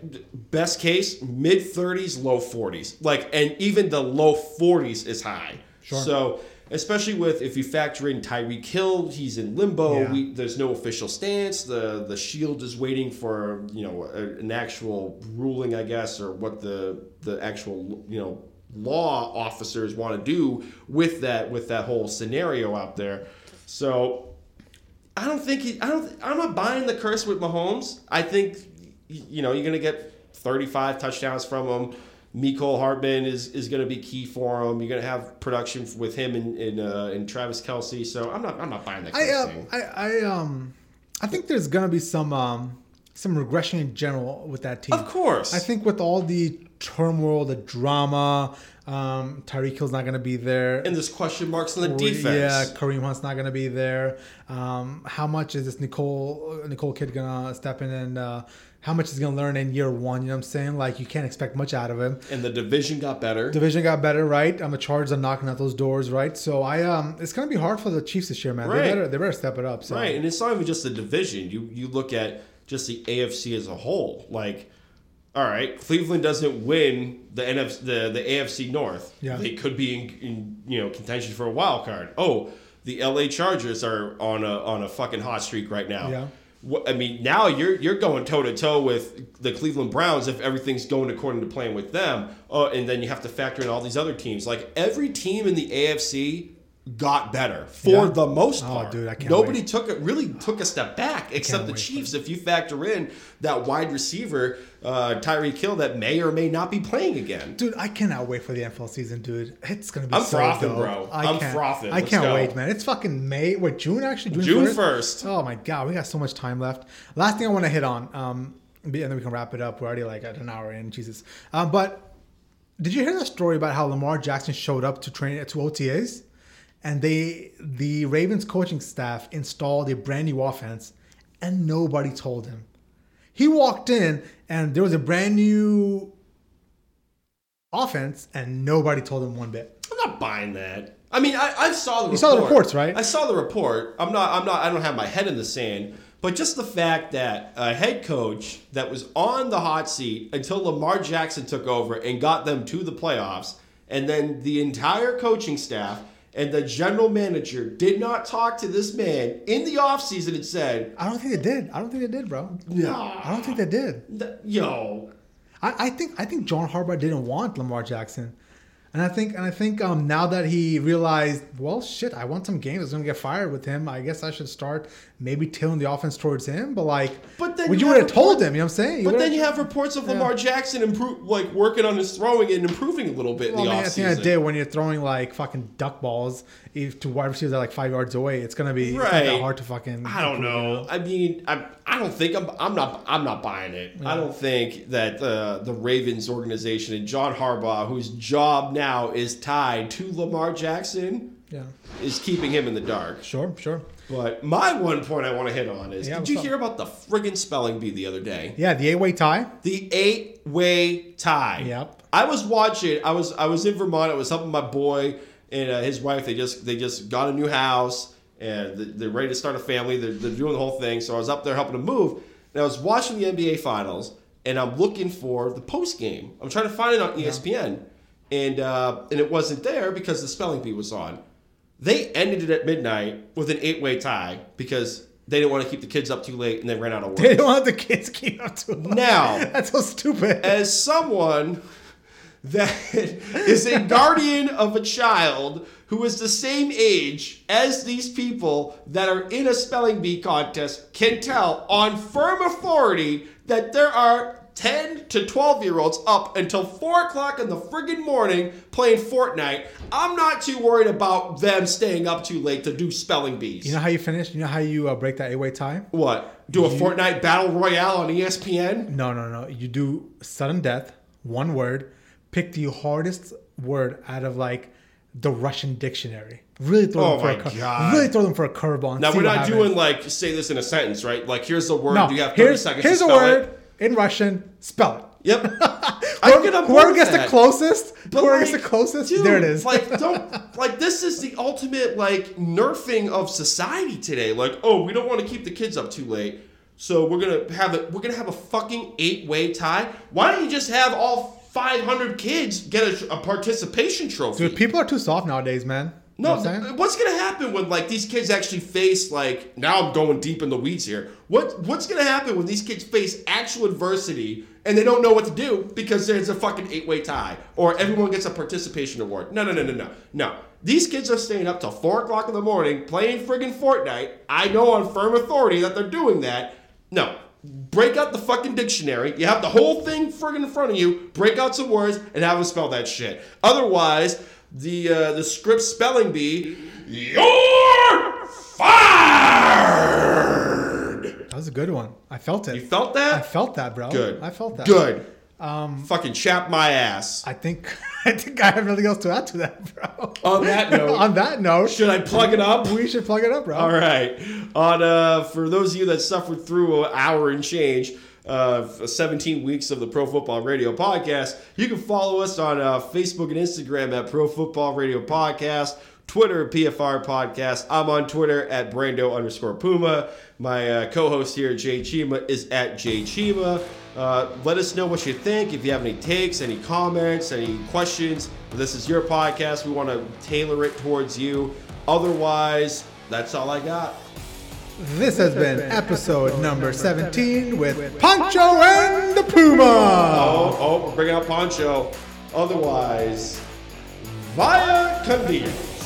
best case, mid-thirties, low forties. Like, and even the low forties is high. Sure. So... especially with if you factor in Tyreek Hill, he's in limbo. Yeah. We, there's no official stance. The the shield is waiting for, you know, a, an actual ruling, I guess, or what the the actual, you know, law officers want to do with that with that whole scenario out there. So I don't think he, I don't I'm not buying the curse with Mahomes. I think, you know, you're gonna get thirty-five touchdowns from him. Mecole Hardman is, is going to be key for him. You're going to have production with him and and, uh, and Travis Kelce. So I'm not I'm not buying that kind I, of uh, thing. I I um I think there's going to be some um some regression in general with that team. Of course, I think with all the turmoil, the drama. Um, Tyreek Hill's not going to be there. And there's question marks on the defense. Yeah, Kareem Hunt's not going to be there. Um, how much is this N'Keal N'Keal kid going to step in and uh, how much is he going to learn in year one? You know what I'm saying? Like, you can't expect much out of him. And the division got better. Division got better, right? Um, the Chargers are knocking at those doors, right? So I, um, it's going to be hard for the Chiefs this year, man. Right. They better, they better step it up. So. Right, and it's not even just the division. You, you look at just the A F C as a whole. Like... all right, Cleveland doesn't win the N F C, the, the A F C North. Yeah. They could be in, in you know contention for a wild card. Oh, the L A Chargers are on a on a fucking hot streak right now. Yeah. I mean, now you're you're going toe to toe with the Cleveland Browns if everything's going according to plan with them, uh, and then you have to factor in all these other teams. Like every team in the A F C got better for yeah. the most part. Oh, dude, I can't Nobody wait. took it really took a step back, except the Chiefs. If you factor in that wide receiver uh, Tyreek Hill that may or may not be playing again, dude, I cannot wait for the N F L season, dude. It's gonna be. I'm so frothing, dope. bro. I I'm frothing. I can't go. wait, man. It's fucking May. Wait, June actually. June, June first. Oh my god, we got so much time left. Last thing I want to hit on, um, and then we can wrap it up. We're already like at an hour in. Jesus, um, but did you hear the story about how Lamar Jackson showed up to train to O T As? And they, the Ravens coaching staff installed a brand new offense, and nobody told him. He walked in, and there was a brand new offense, and nobody told him one bit. I'm not buying that. I mean, I, I saw the report. You saw the reports, right? I saw the report. I'm not. I'm not. I don't have my head in the sand. But just the fact that a head coach that was on the hot seat until Lamar Jackson took over and got them to the playoffs, and then the entire coaching staff. And the general manager did not talk to this man in the offseason and said... I don't think they did. I don't think they did, bro. No. I don't think they did. The, yo. I, I think I think John Harbaugh didn't want Lamar Jackson. And I think and I think um, now that he realized, well, shit, I won some games. I was going to get fired with him. I guess I should start maybe tailing the offense towards him. But, like, but then well, you, you would have told him. You know what I'm saying? You but then you have reports of Lamar yeah. Jackson improve, like working on his throwing and improving a little bit well, in the offseason. Well, at the end of the day, when you're throwing, like, fucking duck balls if to wide receivers that are, like, five yards away, it's going to be right. that hard to fucking... I don't know. You know. I mean, I I don't think... I'm I'm not I'm not buying it. Yeah. I don't think that uh, the Ravens organization and John Harbaugh, whose job now... now is tied to Lamar Jackson, yeah. is keeping him in the dark. Sure, sure. But my one point I want to hit on is, yeah, did you up? hear about the friggin' spelling bee the other day? Yeah, the eight-way tie. The eight-way tie. Yep. I was watching. I was I was in Vermont. I was helping my boy and uh, his wife. They just they just got a new house, and they're ready to start a family. They're, they're doing the whole thing. So I was up there helping them move, and I was watching the N B A Finals, and I'm looking for the post game. I'm trying to find it on E S P N. Yeah. And uh, and it wasn't there because the spelling bee was on. They ended it at midnight with an eight-way tie because they didn't want to keep the kids up too late and they ran out of work. They didn't want the kids to keep up too late. Now, that's so stupid. As someone that is a guardian of a child who is the same age as these people that are in a spelling bee contest can tell on firm authority that there are ten to twelve-year-olds up until four o'clock in the friggin' morning playing Fortnite. I'm not too worried about them staying up too late to do spelling bees. You know how you finish? You know how you uh, break that eight-way tie? What? Do a you... Fortnite battle royale on E S P N? No, no, no. You do sudden death, one word, pick the hardest word out of, like, the Russian dictionary. Really throw, oh them for a cur- really throw them for a curveball. Now, we're not doing, happens. like, say this in a sentence, right? Like, here's the word. No, you have thirty seconds to spell it. Here's a word. In Russian, spell it. Yep. whoever whoever gets the closest, but whoever like, gets the closest, dude, there it is. like, don't like this is the ultimate like nerfing of society today. Like, oh, we don't want to keep the kids up too late, so we're gonna have a we're gonna have a fucking eight-way tie. Why don't you just have all five hundred kids get a, a participation trophy? Dude, people are too soft nowadays, man. No, you know what what's gonna happen when like these kids actually face like now I'm going deep in the weeds here. What what's gonna happen when these kids face actual adversity and they don't know what to do because there's a fucking eight-way tie or everyone gets a participation award? No, no, no, no, no, no. These kids are staying up till four o'clock in the morning playing friggin' Fortnite. I know on firm authority that they're doing that. No. Break out the fucking dictionary. You have the whole thing friggin' in front of you. Break out some words and have them spell that shit. Otherwise. The uh, the script spelling bee. You're fired. That was a good one. I felt it. You felt that? I felt that, bro. Good. I felt that. Good. Um, Fucking chap my ass. I think I think I have nothing else to add to that, bro. On that note. on that note. Should I plug it up? We should plug it up, bro. All right. On uh, for those of you that suffered through an hour and change. Uh, seventeen weeks of the Pro Football Radio Podcast. You can follow us on uh, Facebook and Instagram at Pro Football Radio Podcast, Twitter P F R Podcast. I'm on Twitter at Brando underscore Puma. My uh, co-host here, Jay Chima, is at Jay Chima. Uh, let us know what you think. If you have any takes, any comments, any questions, this is your podcast. We want to tailor it towards you. Otherwise, that's all I got. This has been episode number seventeen with Poncho and the Puma. Oh, oh, bring out Poncho. Otherwise, via convenience.